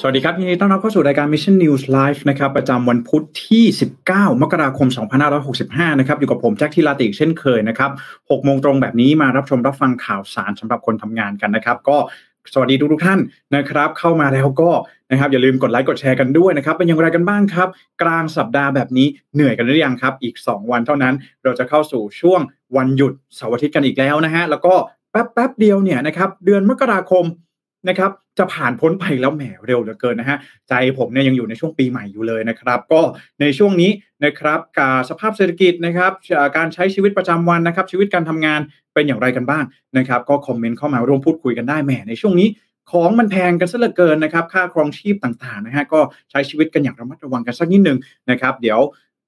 สวัสดีครับยินดีต้อนรับเข้าสู่รายการ Mission News Live นะครับประจำวันพุธที่19มกราคม2565นะครับอยู่กับผมแจ็คธีราติเช่นเคยนะครับ 6 โมงตรงแบบนี้มารับชมรับฟังข่าวสารสำหรับคนทำงานกันนะครับก็สวัสดีทุกท่านนะครับเข้ามาแล้วก็นะครับอย่าลืมกดไลค์กดแชร์กันด้วยนะครับเป็นอย่างไรกันบ้างครับกลางสัปดาห์แบบนี้เหนื่อยกันหรือยังครับอีก2วันเท่านั้นเราจะเข้าสู่ช่วงวันหยุดเสาร์อาทิตย์กันอีกแล้วนะฮะแล้วก็แป๊บๆเดียวเนี่ยนะครับเดือนมกราคมนะครับจะผ่านพ้นไปแล้วแหมเร็วเหลือเกินนะฮะใจผมเนี่ยยังอยู่ในช่วงปีใหม่อยู่เลยนะครับก็ในช่วงนี้นะครับกับสภาพเศรษฐกิจนะครับการใช้ชีวิตประจำวันนะครับชีวิตการทำงานเป็นอย่างไรกันบ้างนะครับก็คอมเมนต์เข้ามาร่วมพูดคุยกันได้แหมในช่วงนี้ของมันแพงกันซะเหลือเกินนะครับค่าครองชีพต่างๆนะฮะก็ใช้ชีวิตกันอย่างระมัดระวังกันสักนิดนึงนะครับเดี๋ยว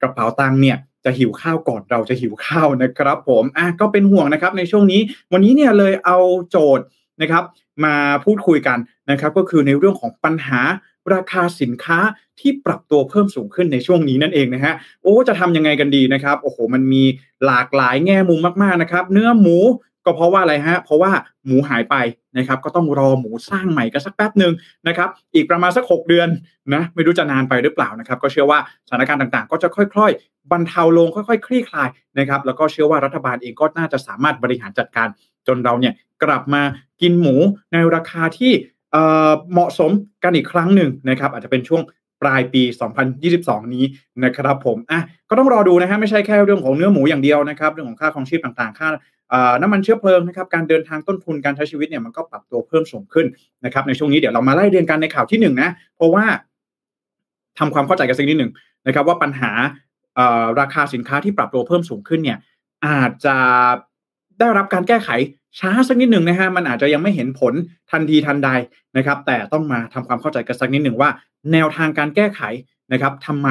กระเป๋าตังค์เนี่ยจะหิวข้าวก่อนเราจะหิวข้าวนะครับผมก็เป็นห่วงนะครับในช่วงนี้วันนี้เนี่ยเลยเอาโจทย์นะครับมาพูดคุยกันนะครับก็คือในเรื่องของปัญหาราคาสินค้าที่ปรับตัวเพิ่มสูงขึ้นในช่วงนี้นั่นเองนะฮะจะทำยังไงกันดีนะครับโอ้โหมันมีหลากหลายแง่มุมมากๆนะครับเนื้อหมูก็เพราะว่าอะไรฮะเพราะว่าหมูหายไปนะครับก็ต้องรอหมูสร้างใหม่กันสักแป๊บนึงนะครับอีกประมาณสัก6เดือนนะไม่รู้จะนานไปหรือเปล่านะครับก็เชื่อว่าสถานการณ์ต่างๆก็จะค่อยๆบรรเทาลงค่อยๆคลี่คลายนะครับแล้วก็เชื่อว่ารัฐบาลเองก็น่าจะสามารถบริหารจัดการจนเราเนี่ยกลับมากินหมูในราคาที่เหมาะสมกันอีกครั้งหนึ่งนะครับอาจจะเป็นช่วงปลายปี2022นี้นะครับผมก็ต้องรอดูนะฮะไม่ใช่แค่เรื่องของเนื้อหมูอย่างเดียวนะครับเรื่องของค่าครองชีพต่างๆค่าน้ำมันเชื้อเพลิงนะครับการเดินทางต้นทุนการใช้ชีวิตเนี่ยมันก็ปรับตัวเพิ่มสูงขึ้นนะครับในช่วงนี้เดี๋ยวเรามาไล่เรียงกันในข่าวที่1นะเพราะว่าทำความเข้าใจกันสักนิดหนึ่งนะครับว่าปัญหาราคาสินค้าที่ปรับตัวเพิ่มสูงขึ้นเนี่ยอาจจะได้รับการแก้ไขช้าสักนิดหนึ่งนะฮะมันอาจจะยังไม่เห็นผลทันทีทันใดนะครับแต่ต้องมาทำความเข้าใจกันสักนิดหนึ่งว่าแนวทางการแก้ไขนะครับทำไม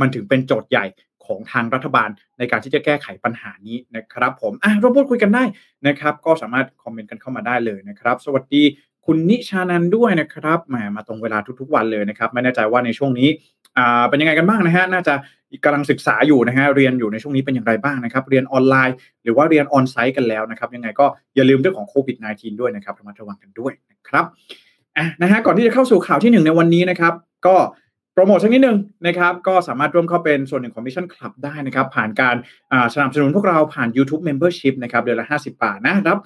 มันถึงเป็นโจทย์ใหญ่ของทางรัฐบาลในการที่จะแก้ไขปัญหานี้นะครับผมร่วมพูดคุยกันได้นะครับก็สามารถคอมเมนต์กันเข้ามาได้เลยนะครับสวัสดีคุณนิชานันท์ด้วยนะครับมาตรงเวลาทุกๆวันเลยนะครับไม่แน่ใจว่าในช่วงนี้เป็นยังไงกันบ้างนะฮะน่าจะกำลังศึกษาอยู่นะฮะเรียนอยู่ในช่วงนี้เป็นอย่างไรบ้างนะครับเรียนออนไลน์หรือว่าเรียนออนไซต์กันแล้วนะครับยังไงก็อย่าลืมเรื่องของโควิด-19 ด้วยนะครับระมัดระวังกันด้วยนะครับนะฮะก่อนที่จะเข้าสู่ข่าวที่1ในวันนี้นะครับก็โปรโมทสักนิดนึงนะครับก็สามารถร่วมเข้าเป็นส่วนหนึ่งของ Mission Club ได้นะครับผ่านการสนับสนุนพวกเราผ่าน YouTube Membership นะครับเดือนละ50บาทนะครับ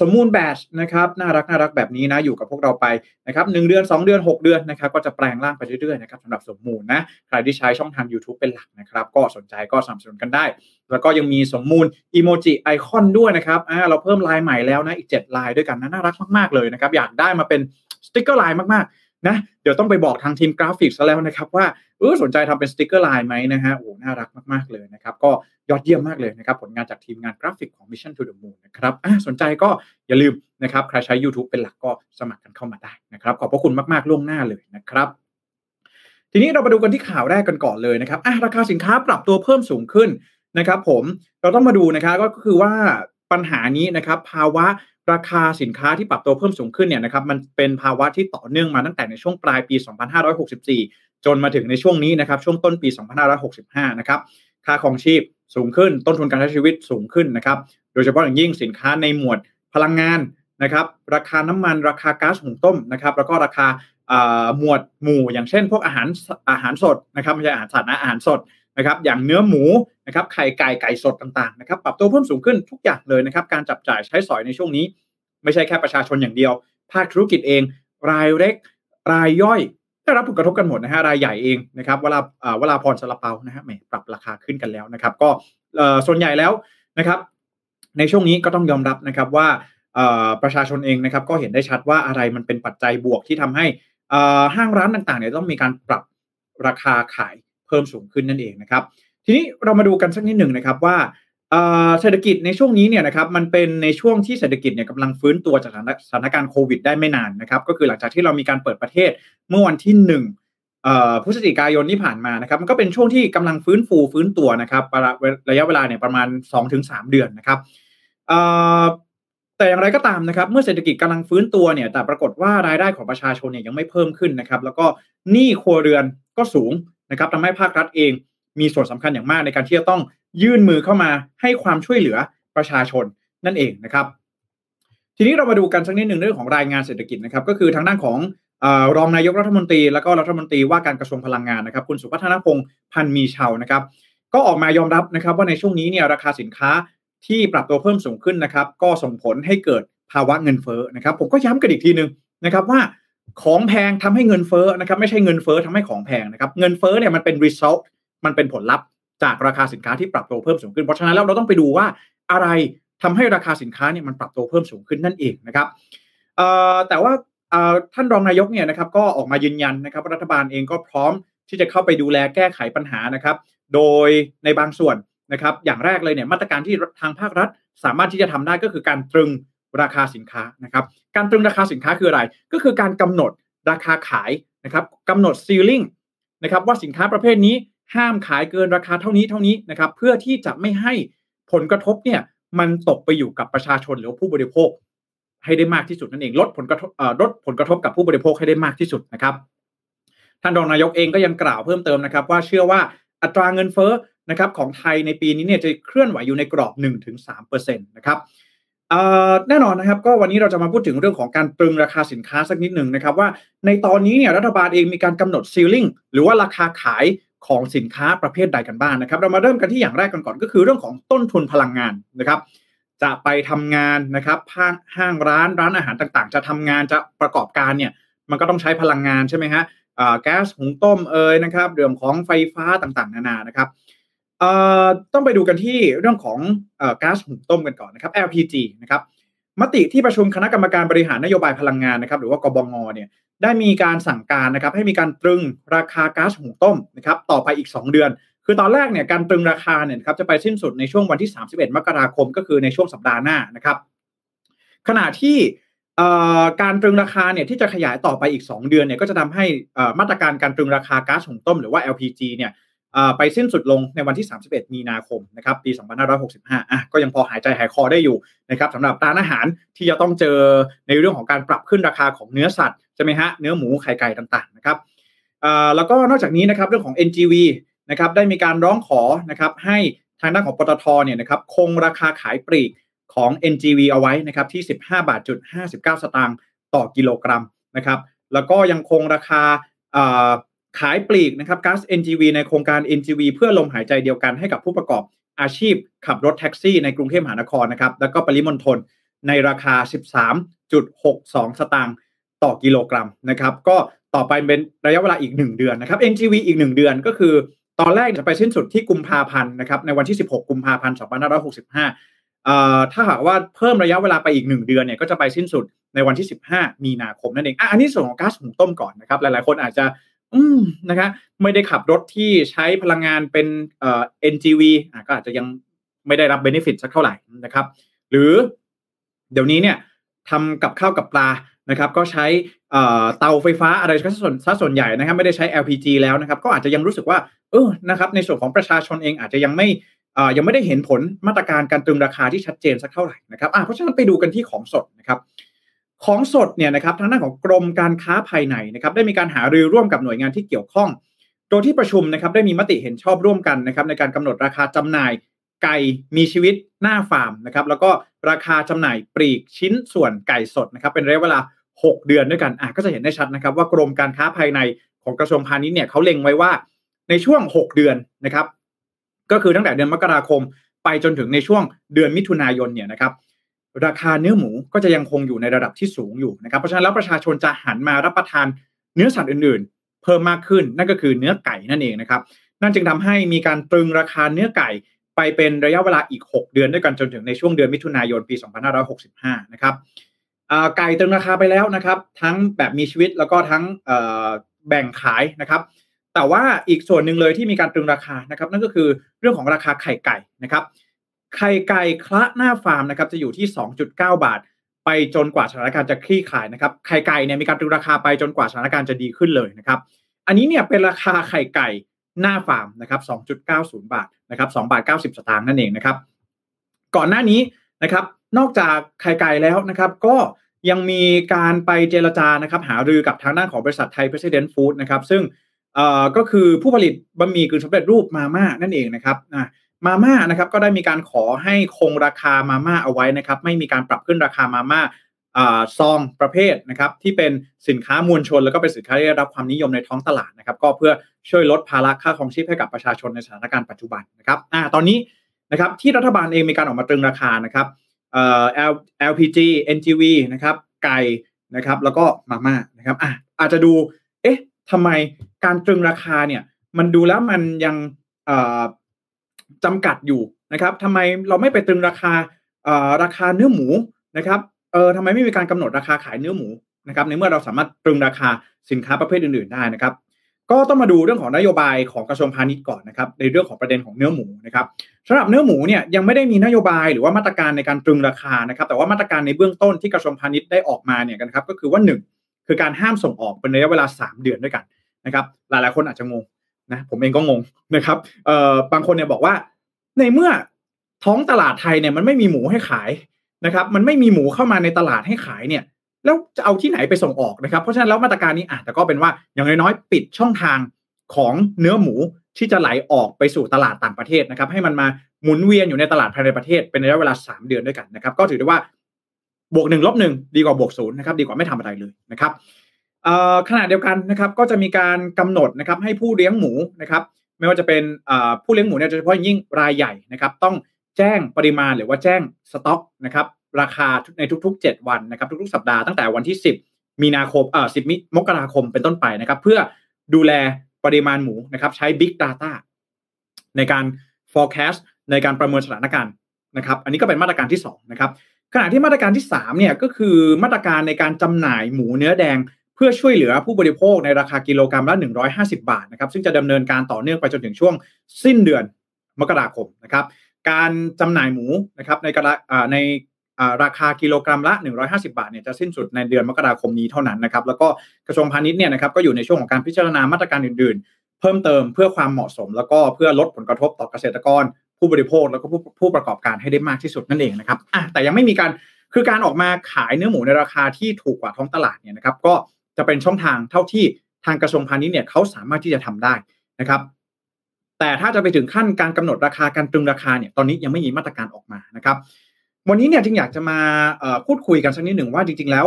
สมูนแบชนะครับน่ารักแบบนี้นะอยู่กับพวกเราไปนะครับ1เดือน2เดือน6เดือนนะครับก็จะแปลงร่างไปเรื่อยๆนะครับสำหรับสมูนนะใครที่ใช้ช่องทาง YouTube เป็นหลักนะครับก็สนใจก็สนับสนุนกันได้แล้วก็ยังมีสมูนอีโมจิไอคอนด้วยนะครับเราเพิ่มลายใหม่แล้วนะอีก7ลายด้วยกันนะน่ารักมากๆเลยนะครับอยากได้มาเป็นสติ๊กเกอร์ลายมากๆนะเดี๋ยวต้องไปบอกทางทีมกราฟิกซะแล้วนะครับว่าสนใจทำเป็นสติ๊กเกอร์ลายมั้ยนะฮะน่ารักมากๆเลยนะครับก็ยอดเยี่ยมมากเลยนะครับผลงานจากทีมงานกราฟิกของ Mission to the Moon นะครับสนใจก็อย่าลืมนะครับใครใช้ YouTube เป็นหลักก็สมัครกันเข้ามาได้นะครับขอบพระคุณมากๆล่วงหน้าเลยนะครับทีนี้เรามาดูกันที่ข่าวแรกกันก่อนเลยนะครับราคาสินค้าปรับตัวเพิ่มสูงขึ้นนะครับผมเราต้องมาดูนะครับก็คือว่าปัญหานี้นะครับภาวะราคาสินค้าที่ปรับตัวเพิ่มสูงขึ้นเนี่ยนะครับมันเป็นภาวะที่ต่อเนื่องมาตั้งแต่ในช่วงปลายปี2564จนมาถึงในช่วงนี้นะครับช่วงต้นปี2565นะครับค่าครองชีพสูงขึ้นต้นทุนการใช้ชีวิตสูงขึ้นนะครับโดยเฉพาะอย่างยิ่งสินค้าในหมวดพลังงานนะครับราคาน้ำมันราคาก๊าซหุงต้มนะครับแล้วก็ราคาหมวดหมู่อย่างเช่นพวกอาหารสดนะครับไม่ใช่อาหารสัตว์นะอาหารสดนะครับอย่างเนื้อหมูนะครับไข่ไก่ไก่สดต่างๆนะครับปรับตัวเพิ่มสูงขึ้นทุกอย่างเลยนะครับการจับจ่ายใช้สอยในช่วงนี้ไม่ใช่แค่ประชาชนอย่างเดียวภาคธุรกิจเองรายเล็กรายย่อยได้รับผลกระทบกันหมดนะฮะรายใหญ่เองนะครับวลาพรซาลาเปานะฮะปรับราคาขึ้นกันแล้วนะครับก็ส่วนใหญ่แล้วนะครับในช่วงนี้ก็ต้องยอมรับนะครับว่าประชาชนเองนะครับก็เห็นได้ชัดว่าอะไรมันเป็นปัจจัยบวกที่ทำให้ห้างร้านต่างๆเนี่ยต้องมีการปรับราคาขายเพิ่มสูงขึ้นนั่นเองนะครับทีนี้เรามาดูกันสักนิดหนึ่งนะครับว่าเศรษฐกิจในช่วงนี้เนี่ยนะครับมันเป็นในช่วงที่เศรษฐกิจเนี่ยกำลังฟื้นตัวจากสถานการณ์โควิดได้ไม่นานนะครับก็คือหลังจากที่เรามีการเปิดประเทศเมื่อวันที่1พฤศจิกายนที่ผ่านมานะครับมันก็เป็นช่วงที่กำลังฟื้นตัวนะครับระยะเวลาเนี่ยประมาณ 2-3 เดือนนะครับ แต่อย่างไรก็ตามนะครับเมื่อเศรษฐกิจกำลังฟื้นตัวเนี่ยแต่ปรากฏว่ารายได้ของประชาชนเนี่ยยังไม่เพิ่มขึ้นนะครับแล้วก็หนี้ครัวเรือนก็สูงนะครับทำให้ภาครัฐเองมีส่วนสำคัญอย่างมากในการที่จะต้องยื่นมือเข้ามาให้ความช่วยเหลือประชาชนนั่นเองนะครับทีนี้เรามาดูกันสักนิดนึงเรื่องของรายงานเศรษฐกิจนะครับก็คือทางด้านของรองนายกรัฐมนตรีแล้วก็รัฐมนตรีว่าการกระทรวงพลังงานนะครับคุณสุพัฒนพงษ์พันมีเชานะครับก็ออกมายอมรับนะครับว่าในช่วงนี้เนี่ยราคาสินค้าที่ปรับตัวเพิ่มสูงขึ้นนะครับก็ส่งผลให้เกิดภาวะเงินเฟ้อนะครับผมก็ย้ำกันอีกทีนึงนะครับว่าของแพงทำให้เงินเฟ้อนะครับไม่ใช่เงินเฟ้อทำให้ของแพงนะครับเงินเฟ้อเนี่ยมันเป็น result มันเป็นผลลัพธ์จากราคาสินค้าที่ปรับตัวเพิ่มสูงขึ้นเพราะฉะนั้นแล้วเราต้องไปดูว่าอะไรทำให้ราคาสินค้าเนี่ยมันปรับตัวเพิ่มสูงขึ้นนั่นเองนะครับแต่ว่าท่านรองนายกเนี่ยนะครับก็ออกมายืนยันนะครับว่ารัฐบาลเองก็พร้อมที่จะเข้าไปดูแลแก้ไขปัญหานะครับโดยในบางส่วนนะครับอย่างแรกเลยเนี่ยมาตรการที่ทางภาครัฐสามารถที่จะทำได้ก็คือการตรึงราคาสินค้านะครับการตรึงราคาสินค้าคืออะไรก็คือการกำหนดราคาขายนะครับกำหนดซีลิ่งนะครับว่าสินค้าประเภทนี้ห้ามขายเกินราคาเท่านี้นะครับเพื่อที่จะไม่ให้ผลกระทบเนี่ยมันตกไปอยู่กับประชาชนหรือผู้บริโภคให้ได้มากที่สุดนั่นเองลดผลกระทบกับผู้บริโภคให้ได้มากที่สุดนะครับท่านรองนายกเองก็ยังกล่าวเพิ่มเติมนะครับว่าเชื่อว่าอัตราเงินเฟ้อนะครับของไทยในปีนี้เนี่ยจะเคลื่อนไหวอยู่ในกรอบ 1-3% นะครับแน่นอนนะครับก็วันนี้เราจะมาพูดถึงเรื่องของการตรึงราคาสินค้าสักนิดหนึ่งนะครับว่าในตอนนี้เนี่ยรัฐบาลเองมีการกำหนดซีลิ่งหรือว่าราคาขายของสินค้าประเภทใดกันบ้าง นะครับเรามาเริ่มกันที่อย่างแรกกันก่อนก็คือเรื่องของต้นทุนพลังงานนะครับจะไปทำงานนะครับห้างร้านอาหารต่างๆจะทำงานจะประกอบการเนี่ยมันก็ต้องใช้พลังงานใช่ไหมฮะแก๊สหุงต้มเอ่ยนะครับเรื่องของไฟฟ้าต่างๆนานานะครับต้องไปดูกันที่เรื่องของแก๊สหุงต้มกันก่อนนะครับ LPG นะครับมติที่ประชุมคณะกรรมการบริหารนโยบายพลังงานนะครับหรือว่ากบง.เนี่ยได้มีการสั่งการนะครับให้มีการตรึงราคาก๊าซหุงต้มนะครับต่อไปอีก2เดือนคือตอนแรกเนี่ยการตรึงราคาเนี่ยครับจะไปสิ้นสุดในช่วงวันที่31มกราคมก็คือในช่วงสัปดาห์หน้านะครับขณะที่การตรึงราคาเนี่ยที่จะขยายต่อไปอีก2เดือนเนี่ยก็จะทำให้มาตรการการตรึงราคาก๊าซหุงต้มหรือว่า LPG เนี่ยไปสิ้นสุดลงในวันที่31มีนาคมนะครับปี2565ก็ยังพอหายใจหายคอได้อยู่นะครับสำหรับร้านอาหารที่จะต้องเจอในเรื่องของการปรับขึ้นราคาของเนื้อสัตว์ใช่ไหมฮะเนื้อหมูไข่ไก่ต่างๆนะครับแล้วก็นอกจากนี้นะครับเรื่องของ NGV นะครับได้มีการร้องขอนะครับให้ทางด้านของปตทเนี่ยนะครับคงราคาขายปลีกของ NGV เอาไว้นะครับที่ 15.59 สตางค์ต่อกิโลกรัมนะครับแล้วก็ยังคงราคาขายปลีกนะครับก๊าซ NGV ในโครงการ NGV เพื่อลมหายใจเดียวกันให้กับผู้ประกอบอาชีพขับรถแท็กซี่ในกรุงเทพมหานครนะครับแล้วก็ปริมณฑลในราคา 13.62 สตางค์ต่อกิโลกรัมนะครับก็ต่อไปเป็นระยะเวลาอีก1เดือนนะครับ NGV อีก1เดือนก็คือตอนแรกจะไปสิ้นสุดที่กุมภาพันธ์นะครับในวันที่16กุมภาพันธ์2565ถ้าหากว่าเพิ่มระยะเวลาไปอีก1เดือนเนี่ยก็จะไปสิ้นสุดในวันที่15มีนาคมนั่นเองอันนี้ส่วนของก๊าซหุงต้มก่อนนะครับหลายๆคนอาจจะนะครับไม่ได้ขับรถที่ใช้พลังงานเป็นNGV ก็อาจจะยังไม่ได้รับ benefit สักเท่าไหร่นะครับหรือเดี๋ยวนี้เนี่ยทำกับข้าวกับปลานะครับก็ใช้เตาไฟฟ้าอะไรก็ส่วนใหญ่นะครับไม่ได้ใช้ LPG แล้วนะครับก็อาจจะยังรู้สึกว่านะครับในส่วนของประชาชนเองอาจจะยังไม่ได้เห็นผลมาตรการการตรึงราคาที่ชัดเจนสักเท่าไหร่นะครับเพราะฉะนั้นไปดูกันที่ของสดนะครับของสดเนี่ยนะครับทางด้านของกรมการค้าภายในนะครับได้มีการหารือร่วมกับหน่วยงานที่เกี่ยวข้องโดยที่ประชุมนะครับได้มีมติเห็นชอบร่วมกันนะครับในการกำหนดราคาจำหน่ายไก่มีชีวิตหน้าฟาร์มนะครับแล้วก็ราคาจำหน่ายปลีกชิ้นส่วนไก่สดนะครับเป็นระยะเวลา6เดือนด้วยกันก็จะเห็นได้ชัดนะครับว่ากรมการค้าภายในของกระทรวงพาณิชย์เนี่ยเขาเล็งไว้ว่าในช่วง6เดือนนะครับก็คือตั้งแต่เดือนมกราคมไปจนถึงในช่วงเดือนมิถุนายนเนี่ยนะครับราคาเนื้อหมูก็จะยังคงอยู่ในระดับที่สูงอยู่นะครับเพราะฉะนั้นแล้วประชาชนจะหันมารับประทานเนื้อสัตว์อื่นๆเพิ่มมากขึ้นนั่นก็คือเนื้อไก่นั่นเองนะครับนั่นจึงทำให้มีการตรึงราคาเนื้อไก่ไปเป็นระยะเวลาอีก6เดือนด้วยกันจนถึงในช่วงเดือนมิถุนายนปี2565นะครับไก่ตรึงราคาไปแล้วนะครับทั้งแบบมีชีวิตแล้วก็ทั้งแบ่งขายนะครับแต่ว่าอีกส่วนหนึ่งเลยที่มีการตรึงราคานะครับนั่นก็คือเรื่องของราคาไข่ไก่นะครับไข่ไก่คละหน้าฟาร์มนะครับจะอยู่ที่ 2.9 บาทไปจนกว่าสถานการณ์จะคลี่คลายนะครับไข่ไก่เนี่ยมีการตรึงราคาไปจนกว่าสถานการณ์จะดีขึ้นเลยนะครับอันนี้เนี่ยเป็นราคาไข่ไก่หน้าฟาร์มนะครับ 2.90 บาทนะครับ 2.90 สตางค์นั่นเองนะครับก่อนหน้านี้นะครับ นอกจากไข่ไก่แล้วนะครับก็ยังมีการไปเจรจานะครับหารือกับทางด้านของบริษัทไทย President Food นะครับซึ่งก็คือผู้ผลิตบะหมี่กึ่งสำเร็จรูปมาม่านั่นเองนะครับมาม่านะครับก็ได้มีการขอให้คงราคามาม่าเอาไว้นะครับไม่มีการปรับขึ้นราคามาม่าซองประเภทนะครับที่เป็นสินค้ามวลชนแล้วก็เป็นสินค้าที่ได้รับความนิยมในท้องตลาดนะครับก็เพื่อช่วยลดภาระค่าครองชีพให้กับประชาชนในสถานการณ์ปัจจุบันนะครับตอนนี้นะครับที่รัฐบาลเองมีการออกมาตรึงราคานะครับLPG NGV นะครับไก่นะครับแล้วก็มาม่านะครับอาจจะดูเอ๊ะทำไมการตรึงราคาเนี่ยมันดูแล้วมันยังจำกัดอยู่นะครับทำไมเราไม่ไปตรึงราคาเนื้อหมูนะครับทำไมไม่มีการกำหนดราคาขายเนื้อหมูนะครับในเมื่อเราสามารถตรึงราคาสินค้าประเภทอื่นๆได้นะครับก็ต้องมาดูเรื่องของนโยบายของกระทรวงพาณิชย์ก่อนนะครับในเรื่องของประเด็นของเนื้อหมูนะครับสำหรับเนื้อหมูเนี่ยยังไม่ได้มีนโยบายหรือว่ามาตรการในการตรึงราคานะครับแต่ว่ามาตรการในเบื้องต้นที่กระทรวงพาณิชย์ได้ออกมาเนี่ยนะครับก็คือว่า1คือการห้ามส่งออกเป็นระยะเวลา3เดือนด้วยกันนะครับหลายๆคนอาจจะงงนะผมเองก็งงนะครับบางคนเนี่ยบอกว่าในเมื่อท้องตลาดไทยเนี่ยมันไม่มีหมูให้ขายนะครับมันไม่มีหมูเข้ามาในตลาดให้ขายเนี่ยแล้วจะเอาที่ไหนไปส่งออกนะครับเพราะฉะนั้นแล้วมาตรการนี้แต่ก็เป็นว่าอย่างน้อยๆปิดช่องทางของเนื้อหมูที่จะไหลออกไปสู่ตลาดต่างประเทศนะครับให้มันมาหมุนเวียนอยู่ในตลาดภายในประเทศเป็นระยะเวลา3เดือนด้วยกันนะครับก็ถือได้ว่าบวก1ลบ1ดีกว่าบวก0นะครับดีกว่าไม่ทำอะไรเลยนะครับขณะเดียวกันนะครับก็จะมีการกำหนดนะครับให้ผู้เลี้ยงหมูนะครับไม่ว่าจะเป็นผู้เลี้ยงหมูเนี่ยโดยเฉพาะยิ่งรายใหญ่นะครับต้องแจ้งปริมาณหรือว่าแจ้งสต็อกนะครับราคาในทุกๆ7วันนะครับทุกๆสัปดาห์ตั้งแต่วันที่10มีนาคม10มกราคมเป็นต้นไปนะครับเพื่อดูแลปริมาณหมูนะครับใช้ Big Data ในการ forecast ในการประเมินสถานการณ์นะครับอันนี้ก็เป็นมาตรการที่2นะครับขณะที่มาตรการที่3เนี่ยก็คือมาตรการในการจำหน่ายหมูเนื้อแดงเพื่อช่วยเหลือผู้บริโภคในราคากิโลกรัมละ150บาทนะครับซึ่งจะดำเนินการต่อเนื่องไปจนถึงช่วงสิ้นเดือนมกราคมนะครับการจำหน่ายหมูนะครับในราคากิโลกรัมละ150บาทเนี่ยจะสิ้นสุดในเดือนมกราคมนี้เท่านั้นนะครับแล้วก็กระทรวงพาณิชย์เนี่ยนะครับก็อยู่ในช่วงของการพิจารณามาตรการอื่นๆเพิ่มเติมเพื่อความเหมาะสมแล้วก็เพื่อลดผลกระทบต่อเกษตรกรผู้บริโภคแล้วก็ผู้ประกอบการให้ได้มากที่สุดนั่นเองนะครับแต่ยังไม่มีการคือการออกมาขายเนื้อหมูในราคาที่ถูกกว่าท้องตลาดเนี่ยนะครับก็จะเป็นช่องทางเท่าที่ทางกระทรวงพาณิชย์เนี่ยเขาสามารถที่จะทำได้นะครับแต่ถ้าจะไปถึงขั้นการกำหนดราคาการตรึงราคาเนี่ยตอนนี้ยังไม่มีมาตรการออกมานะครับวันนี้เนี่ยจึงอยากจะมาพูดคุยกันสักนิดหนึ่งว่าจริงๆแล้ว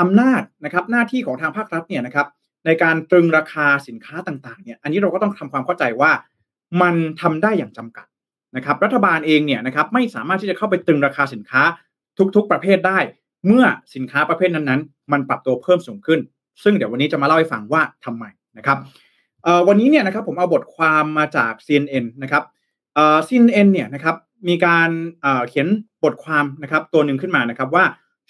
อำนาจนะครับหน้าที่ของทางภาครัฐเนี่ยนะครับในการตรึงราคาสินค้าต่างๆเนี่ยอันนี้เราก็ต้องทำความเข้าใจว่ามันทำได้อย่างจำกัดนะครับรัฐบาลเองเนี่ยนะครับไม่สามารถที่จะเข้าไปตรึงราคาสินค้าทุกๆประเภทได้เมื่อสินค้าประเภทนั้นๆมันปรับตัวเพิ่มสูงขึ้นซึ่งเดี๋ยววันนี้จะมาเล่าให้ฟังว่าทำไมนะครับวันนี้เนี่ยนะครับผมเอาบทความมาจาก CNN นะครับ CNN เนี่ยนะครับมีการเขียนบทความนะครับตัวหนึ่งขึ้นมานะครับว่า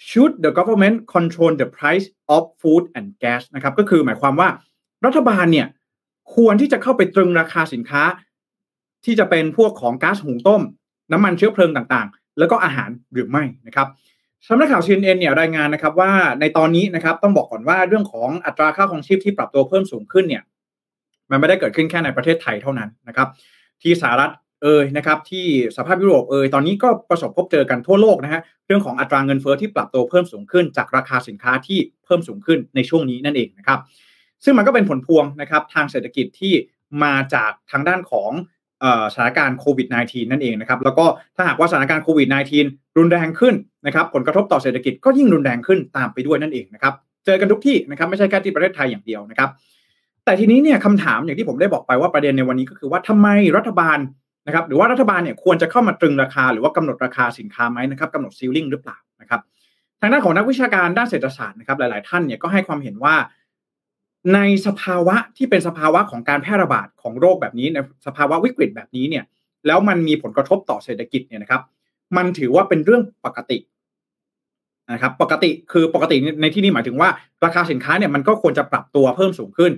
Should the government control the price of food and gas นะครับก็คือหมายความว่ารัฐบาลเนี่ยควรที่จะเข้าไปตรึงราคาสินค้าที่จะเป็นพวกของก๊าซหุงต้มน้ำมันเชื้อเพลิงต่างๆแล้วก็อาหารหรือไม่นะครับสำนักข่าว CNN เนี่ยรายงานนะครับว่าในตอนนี้นะครับต้องบอกก่อนว่าเรื่องของอัตราค่าครองชีพที่ปรับตัวเพิ่มสูงขึ้นเนี่ยมันไม่ได้เกิดขึ้นแค่ในประเทศไทยเท่านั้นนะครับที่สหรัฐนะครับที่สภาพยุโรปตอนนี้ก็ประสบพบเจอกันทั่วโลกนะฮะเรื่องของอัตราเงินเฟ้อที่ปรับตัวเพิ่มสูงขึ้นจากราคาสินค้าที่เพิ่มสูงขึ้นในช่วงนี้นั่นเองนะครับซึ่งมันก็เป็นผลพวงนะครับทางเศรษฐกิจที่มาจากทางด้านของสถานการณ์โควิด -19 นั่นเองนะครับแล้วก็ถ้าหากว่าสถานการณ์โควิด -19 รุนแรงขึ้นนะครับผลกระทบต่อเศรษฐกิจก็ยิ่งรุนแรงขึ้นตามไปด้วยนั่นเองนะครับเจอกันทุกที่นะครับไม่ใช่แค่ที่ประเทศไทยอย่างเดียวนะครับแต่ทีนี้เนี่ยคำถามอย่างที่ผมได้บอกไปว่าประเด็นในวันนี้ก็คือว่าทำไมรัฐบาลนะครับหรือว่ารัฐบาลเนี่ยควรจะเข้ามาตรึงราคาหรือว่ากำหนดราคาสินค้าไหมนะครับกำหนดซีลิ่งหรือเปล่านะครับทางด้านของนักวิชาการด้านเศรษฐศาสตร์นะครับหลายๆท่านเนี่ยก็ให้ความเห็นว่าในสภาวะที่เป็นสภาวะของการแพร่ระบาดของโรคแบบนี้ในสภาวะวิกฤตแบบนี้เนี่ยแล้วมันมีผลกระทบต่อเศรษฐกิจเนี่ยนะครับมันถือว่าเป็นเรื่องปกตินะครับปกติคือปกติในที่นี้หมายถึงว่าราคาสินค้าเนี่ยมันก็ควรจะปรับตัวเพิ่มสูงขึ้น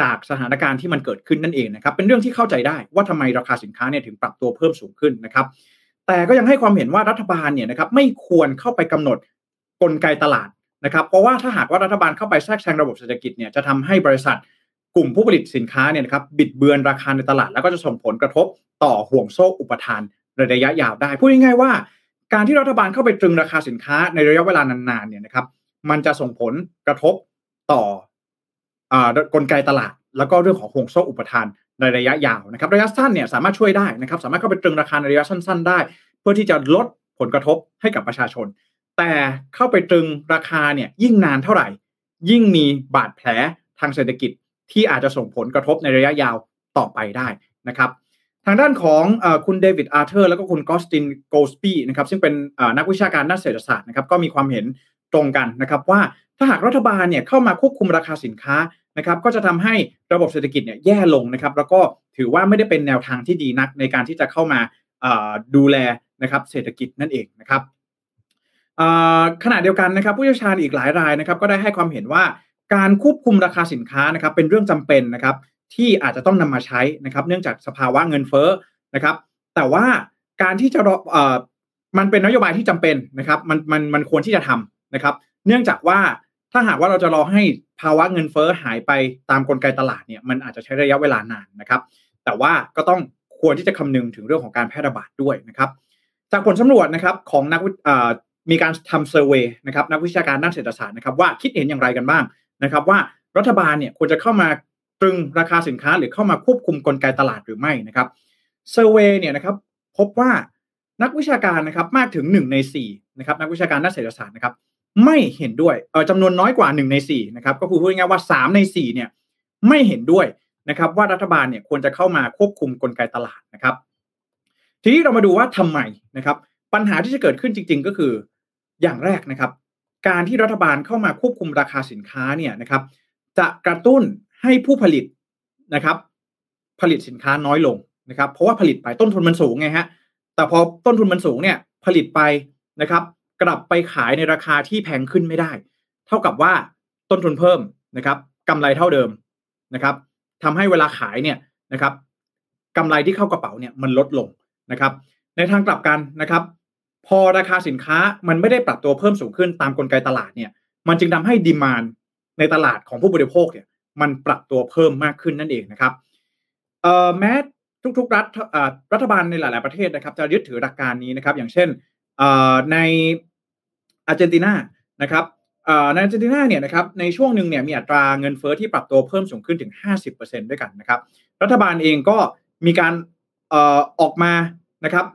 จากสถานการณ์ที่มันเกิดขึ้นนั่นเองนะครับเป็นเรื่องที่เข้าใจได้ว่าทำไมราคาสินค้าเนี่ยถึงปรับตัวเพิ่มสูงขึ้นนะครับแต่ก็ยังให้ความเห็นว่ารัฐบาลเนี่ยนะครับไม่ควรเข้าไปกำหนดกลไกตลาดนะครับเพราะว่าถ้าหากว่ารัฐบาลเข้าไปแทรกแซงระบบเศรษฐกิจเนี่ยจะทำให้บริษัทกลุ่มผู้ผลิตสินค้าเนี่ยนะครับบิดเบือนราคาในตลาดแล้วก็จะส่งผลกระทบต่อห่วงโซ่อุปทานระยะยาวได้พูดง่ายๆว่า การที่รัฐบาลเข้าไปตรึงราคาสินค้าในระยะเวลานานๆเนี่ยนะครับมันจะส่งผลกระทบต่อกลไกตลาดแล้วก็เรื่องของห่วงโซ่อุปทานในระยะยาวนะครับระยะสั้นเนี่ยสามารถช่วยได้นะครับสามารถเข้าไปตรึงราคาในระยะสั้นๆได้เพื่อที่จะลดผลกระทบให้กับประชาชนแต่เข้าไปตรึงราคาเนี่ยยิ่งนานเท่าไหร่ยิ่งมีบาดแผลทางเศรษฐกิจที่อาจจะส่งผลกระทบในระยะยาวต่อไปได้นะครับทางด้านของคุณเดวิดอาร์เธอร์แล้วก็คุณกอสตินโกลสปีนะครับซึ่งเป็นนักวิชาการด้านเศรษฐศาสตร์นะครับก็มีความเห็นตรงกันนะครับว่าถ้าหากรัฐบาลเนี่ยเข้ามาควบคุมราคาสินค้านะครับก็จะทำให้ระบบเศรษฐกิจเนี่ยแย่ลงนะครับแล้วก็ถือว่าไม่ได้เป็นแนวทางที่ดีนักในการที่จะเข้ามาดูแลนะครับเศรษฐกิจนั่นเองนะครับขณะเดียวกันนะครับผู้เชี่ยวชาญอีกหลายรายนะครับก็ได้ให้ความเห็นว่าการควบคุมราคาสินค้านะครับเป็นเรื่องจำเป็นนะครับที่อาจจะต้องนำมาใช้นะครับเนื่องจากสภาวะเงินเฟ้อนะครับแต่ว่าการที่จะมันเป็นนโยบายที่จำเป็นนะครับมันควรที่จะทำนะครับเนื่องจากว่าถ้าหากว่าเราจะรอให้ภาวะเงินเฟ้อหายไปตามกลไกตลาดเนี่ยมันอาจจะใช้ระยะเวลานานนะครับแต่ว่าก็ต้องควรที่จะคำนึงถึงเรื่องของการแพร่ระบาดด้วยนะครับจากผลสำรวจนะครับของนักมีการทำเซอร์เวย์นะครับนักวิชาการด้านเศรษฐศาสตร์นะครับว่าคิดเห็นอย่างไรกันบ้างนะครับว่ารัฐบาลเนี่ยควรจะเข้ามาตรึงราคาสินค้าหรือเข้ามาควบคุมกลไกตลาดหรือไม่นะครับเซอร์เวย์เนี่ยนะครับพบว่านักวิชาการนะครับมากถึง1ใน4นะครับนักวิชาการด้านเศรษฐศาสตร์นะครับไม่เห็นด้วยจำนวนน้อยกว่า1ใน4นะครับก็คือพูดง่ายๆว่า3ใน4เนี่ยไม่เห็นด้วยนะครับว่ารัฐบาลเนี่ยควรจะเข้ามาควบคุมกลไกตลาดนะครับทีนี้เรามาดูว่าทำไมนะครับปัญหาที่จะเกิดขึ้นจริงๆก็คืออย่างแรกนะครับการที่รัฐบาลเข้ามาควบคุมราคาสินค้าเนี่ยนะครับจะกระตุ้นให้ผู้ผลิตนะครับผลิตสินค้าน้อยลงนะครับเพราะว่าผลิตไปต้นทุนมันสูงไงฮะแต่พอต้นทุนมันสูงเนี่ยผลิตไปนะครับกลับไปขายในราคาที่แพงขึ้นไม่ได้เท่ากับว่าต้นทุนเพิ่มนะครับกำไรเท่าเดิมนะครับทำให้เวลาขายเนี่ยนะครับกำไรที่เข้ากระเป๋าเนี่ยมันลดลงนะครับในทางกลับกันนะครับพอราคาสินค้ามันไม่ได้ปรับตัวเพิ่มสูงขึ้นตามกลไกตลาดเนี่ยมันจึงทำให้ดีมานด์ในตลาดของผู้บริโภคเนี่ยมันปรับตัวเพิ่มมากขึ้นนั่นเองนะครับแม้ทุกๆรัฐบาลในหลายๆประเทศนะครับจะยึดถือหลักการนี้นะครับอย่างเช่นในอาร์เจนตินานะครับในอาร์เจนตินาเนี่ยนะครับในช่วงหนึ่งเนี่ยมีอัตราเงินเฟ้อที่ปรับตัวเพิ่มสูงขึ้นถึง 50% ด้วยกันนะครับรัฐบาลเองก็มีการออกมานะครับ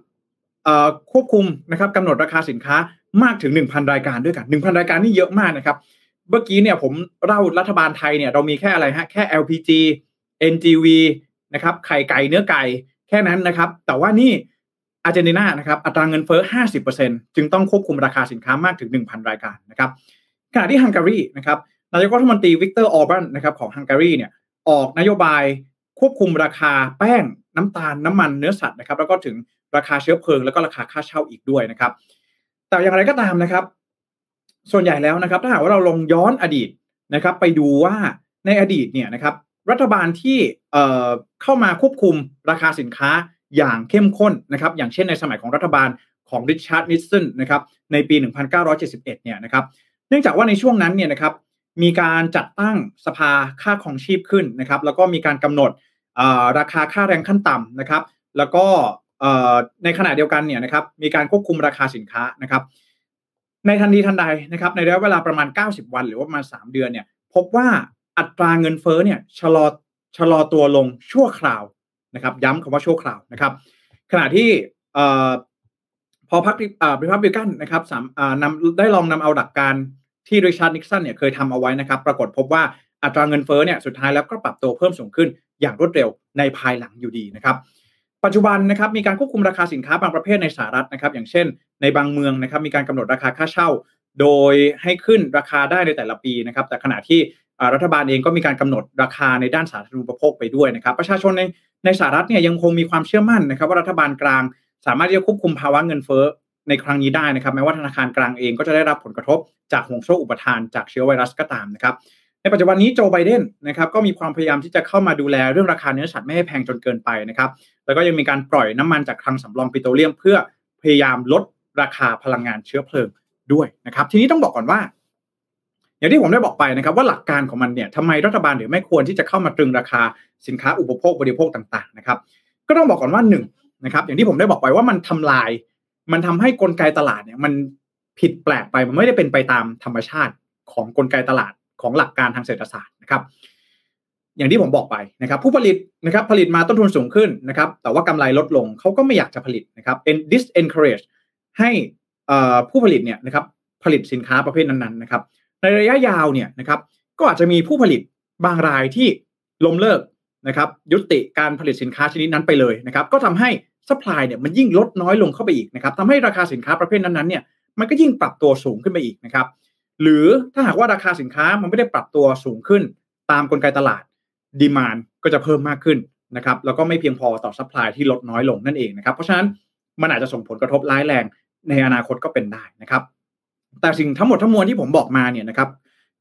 ควบคุมนะครับกำหนดราคาสินค้ามากถึง 1,000 รายการด้วยกัน 1,000 รายการนี่เยอะมากนะครับเมื่อกี้เนี่ยผมเล่ารัฐบาลไทยเนี่ยเรามีแค่อะไรฮะแค่ LPG NGV นะครับไข่ไก่เนื้อไก่แค่นั้นนะครับแต่ว่านี่อาร์เจนตินานะครับอัตราเงินเฟ้อ 50% จึงต้องควบคุมราคาสินค้ามากถึง 1,000 รายการนะครับขณะที่ฮังการีนะครับนายกรัฐมนตรีวิกเตอร์ออร์บันนะครับของฮังการีเนี่ยออกนโยบายควบคุมราคาแป้งน้ำตาลน้ำมันเนื้อสัตว์นะครับแล้วก็ถึงราคาเชื้อเพลิงแล้วก็ราคาค่าเช่าอีกด้วยนะครับแต่อย่างไรก็ตามนะครับส่วนใหญ่แล้วนะครับถ้าหากว่าเราลองย้อนอดีตนะครับไปดูว่าในอดีตเนี่ยนะครับรัฐบาลที่เข้ามาควบคุมราคาสินค้าอย่างเข้มข้นนะครับอย่างเช่นในสมัยของรัฐบาลของ Richard Nixon นะครับในปี 1971 เนี่ยนะครับเนื่องจากว่าในช่วงนั้นเนี่ยนะครับมีการจัดตั้งสภาค่าครองชีพขึ้นนะครับแล้วก็มีการกำหนดราคาค่าแรงขั้นต่ำนะครับแล้วก็ในขณะเดียวกันเนี่ยนะครับมีการควบคุมราคาสินค้านะครับในทันทีทันใดนะครับในระยะเวลาประมาณ90 วันหรือว่าประมาณ3 เดือนเนี่ยพบว่าอัตราเงินเฟ้อเนี่ยชะลอตัวลงชั่วคราวนะครับย้ำคำว่าชั่วคราวนะครับขณะที่พอพรรคRepublicanนะครับได้ลองนำเอาหลักการที่Richard Nixonเนี่ยเคยทำเอาไว้นะครับปรากฏพบว่าอัตราเงินเฟ้อเนี่ยสุดท้ายแล้วก็ปรับตัวเพิ่มสูงขึ้นอย่างรวดเร็วในภายหลังอยู่ดีนะครับปัจจุบันนะครับมีการควบคุมราคาสินค้าบางประเภทในสหรัฐนะครับอย่างเช่นในบางเมืองนะครับมีการกำหนดราคาค่าเช่าโดยให้ขึ้นราคาได้ในแต่ละปีนะครับแต่ขณะที่รัฐบาลเองก็มีการกำหนดราคาในด้านสาธารณูปโภคไปด้วยนะครับประชาชนในสหรัฐเนี่ยยังคงมีความเชื่อมั่นนะครับว่ารัฐบาลกลางสามารถที่จะควบคุมภาวะเงินเฟ้อในครั้งนี้ได้นะครับแม้ว่าธนาคารกลางเองก็จะได้รับผลกระทบจากห่วงโซ่อุปทานจากเชื้อไวรัสก็ตามนะครับในปัจจุบันนี้โจไบเดนนะครับก็มีความพยายามที่จะเข้ามาดูแลเรื่องราคาเนื้อสัตว์ไม่ให้แพงจนเกินไปนะครับแล้วก็ยังมีการปล่อยน้ำมันจากคลังสำรองปิโตรเลียมเพื่อพยายามลดราคาพลังงานเชื้อเพลิงด้วยนะครับทีนี้ต้องบอกก่อนว่าอย่างที่ผมได้บอกไปนะครับว่าหลักการของมันเนี่ยทำไมรัฐบาลถึงไม่ควรที่จะเข้ามาตรึงราคาสินค้าอุปโภคบริโภคต่างๆนะครับก็ต้องบอกก่อนว่า1นะครับอย่างที่ผมได้บอกไปว่ามันทำลาย มันทำให้กลไกตลาดเนี่ยมันผิดแปลกไปมันไม่ได้เป็นไปตามธรรมชาติของกลไกตลาดของหลักการทางเศรษฐศาสตร์นะครับอย่างที่ผมบอกไปนะครับผู้ผลิตนะครับผลิตมาต้นทุนสูงขึ้นนะครับแต่ว่ากำไรลดลงเขาก็ไม่อยากจะผลิตนะครับ encourage ให้ผู้ผลิตเนี่ยนะครับผลิตสินค้าประเภทนั้นๆนะครับในระยะยาวเนี่ยนะครับก็อาจจะมีผู้ผลิตบางรายที่ล้มเลิกนะครับยุติการผลิตสินค้าชนิดนั้นไปเลยนะครับก็ทำให้ซัพพลายเนี่ยมันยิ่งลดน้อยลงเข้าไปอีกนะครับทำให้ราคาสินค้าประเภทนั้นๆเนี่ยมันก็ยิ่งปรับตัวสูงขึ้นไปอีกนะครับหรือถ้าหากว่าราคาสินค้ามันไม่ได้ปรับตัวสูงขึ้นตามกลไกตลาดดีมานด์ก็จะเพิ่มมากขึ้นนะครับแล้วก็ไม่เพียงพอต่อซัพพลายที่ลดน้อยลงนั่นเองนะครับเพราะฉะนั้นมันอาจจะส่งผลกระทบร้ายแรงในอนาคตก็เป็นได้นะครับแต่สิ่งทั้งหมดทั้งมวลที่ผมบอกมาเนี่ยนะครับ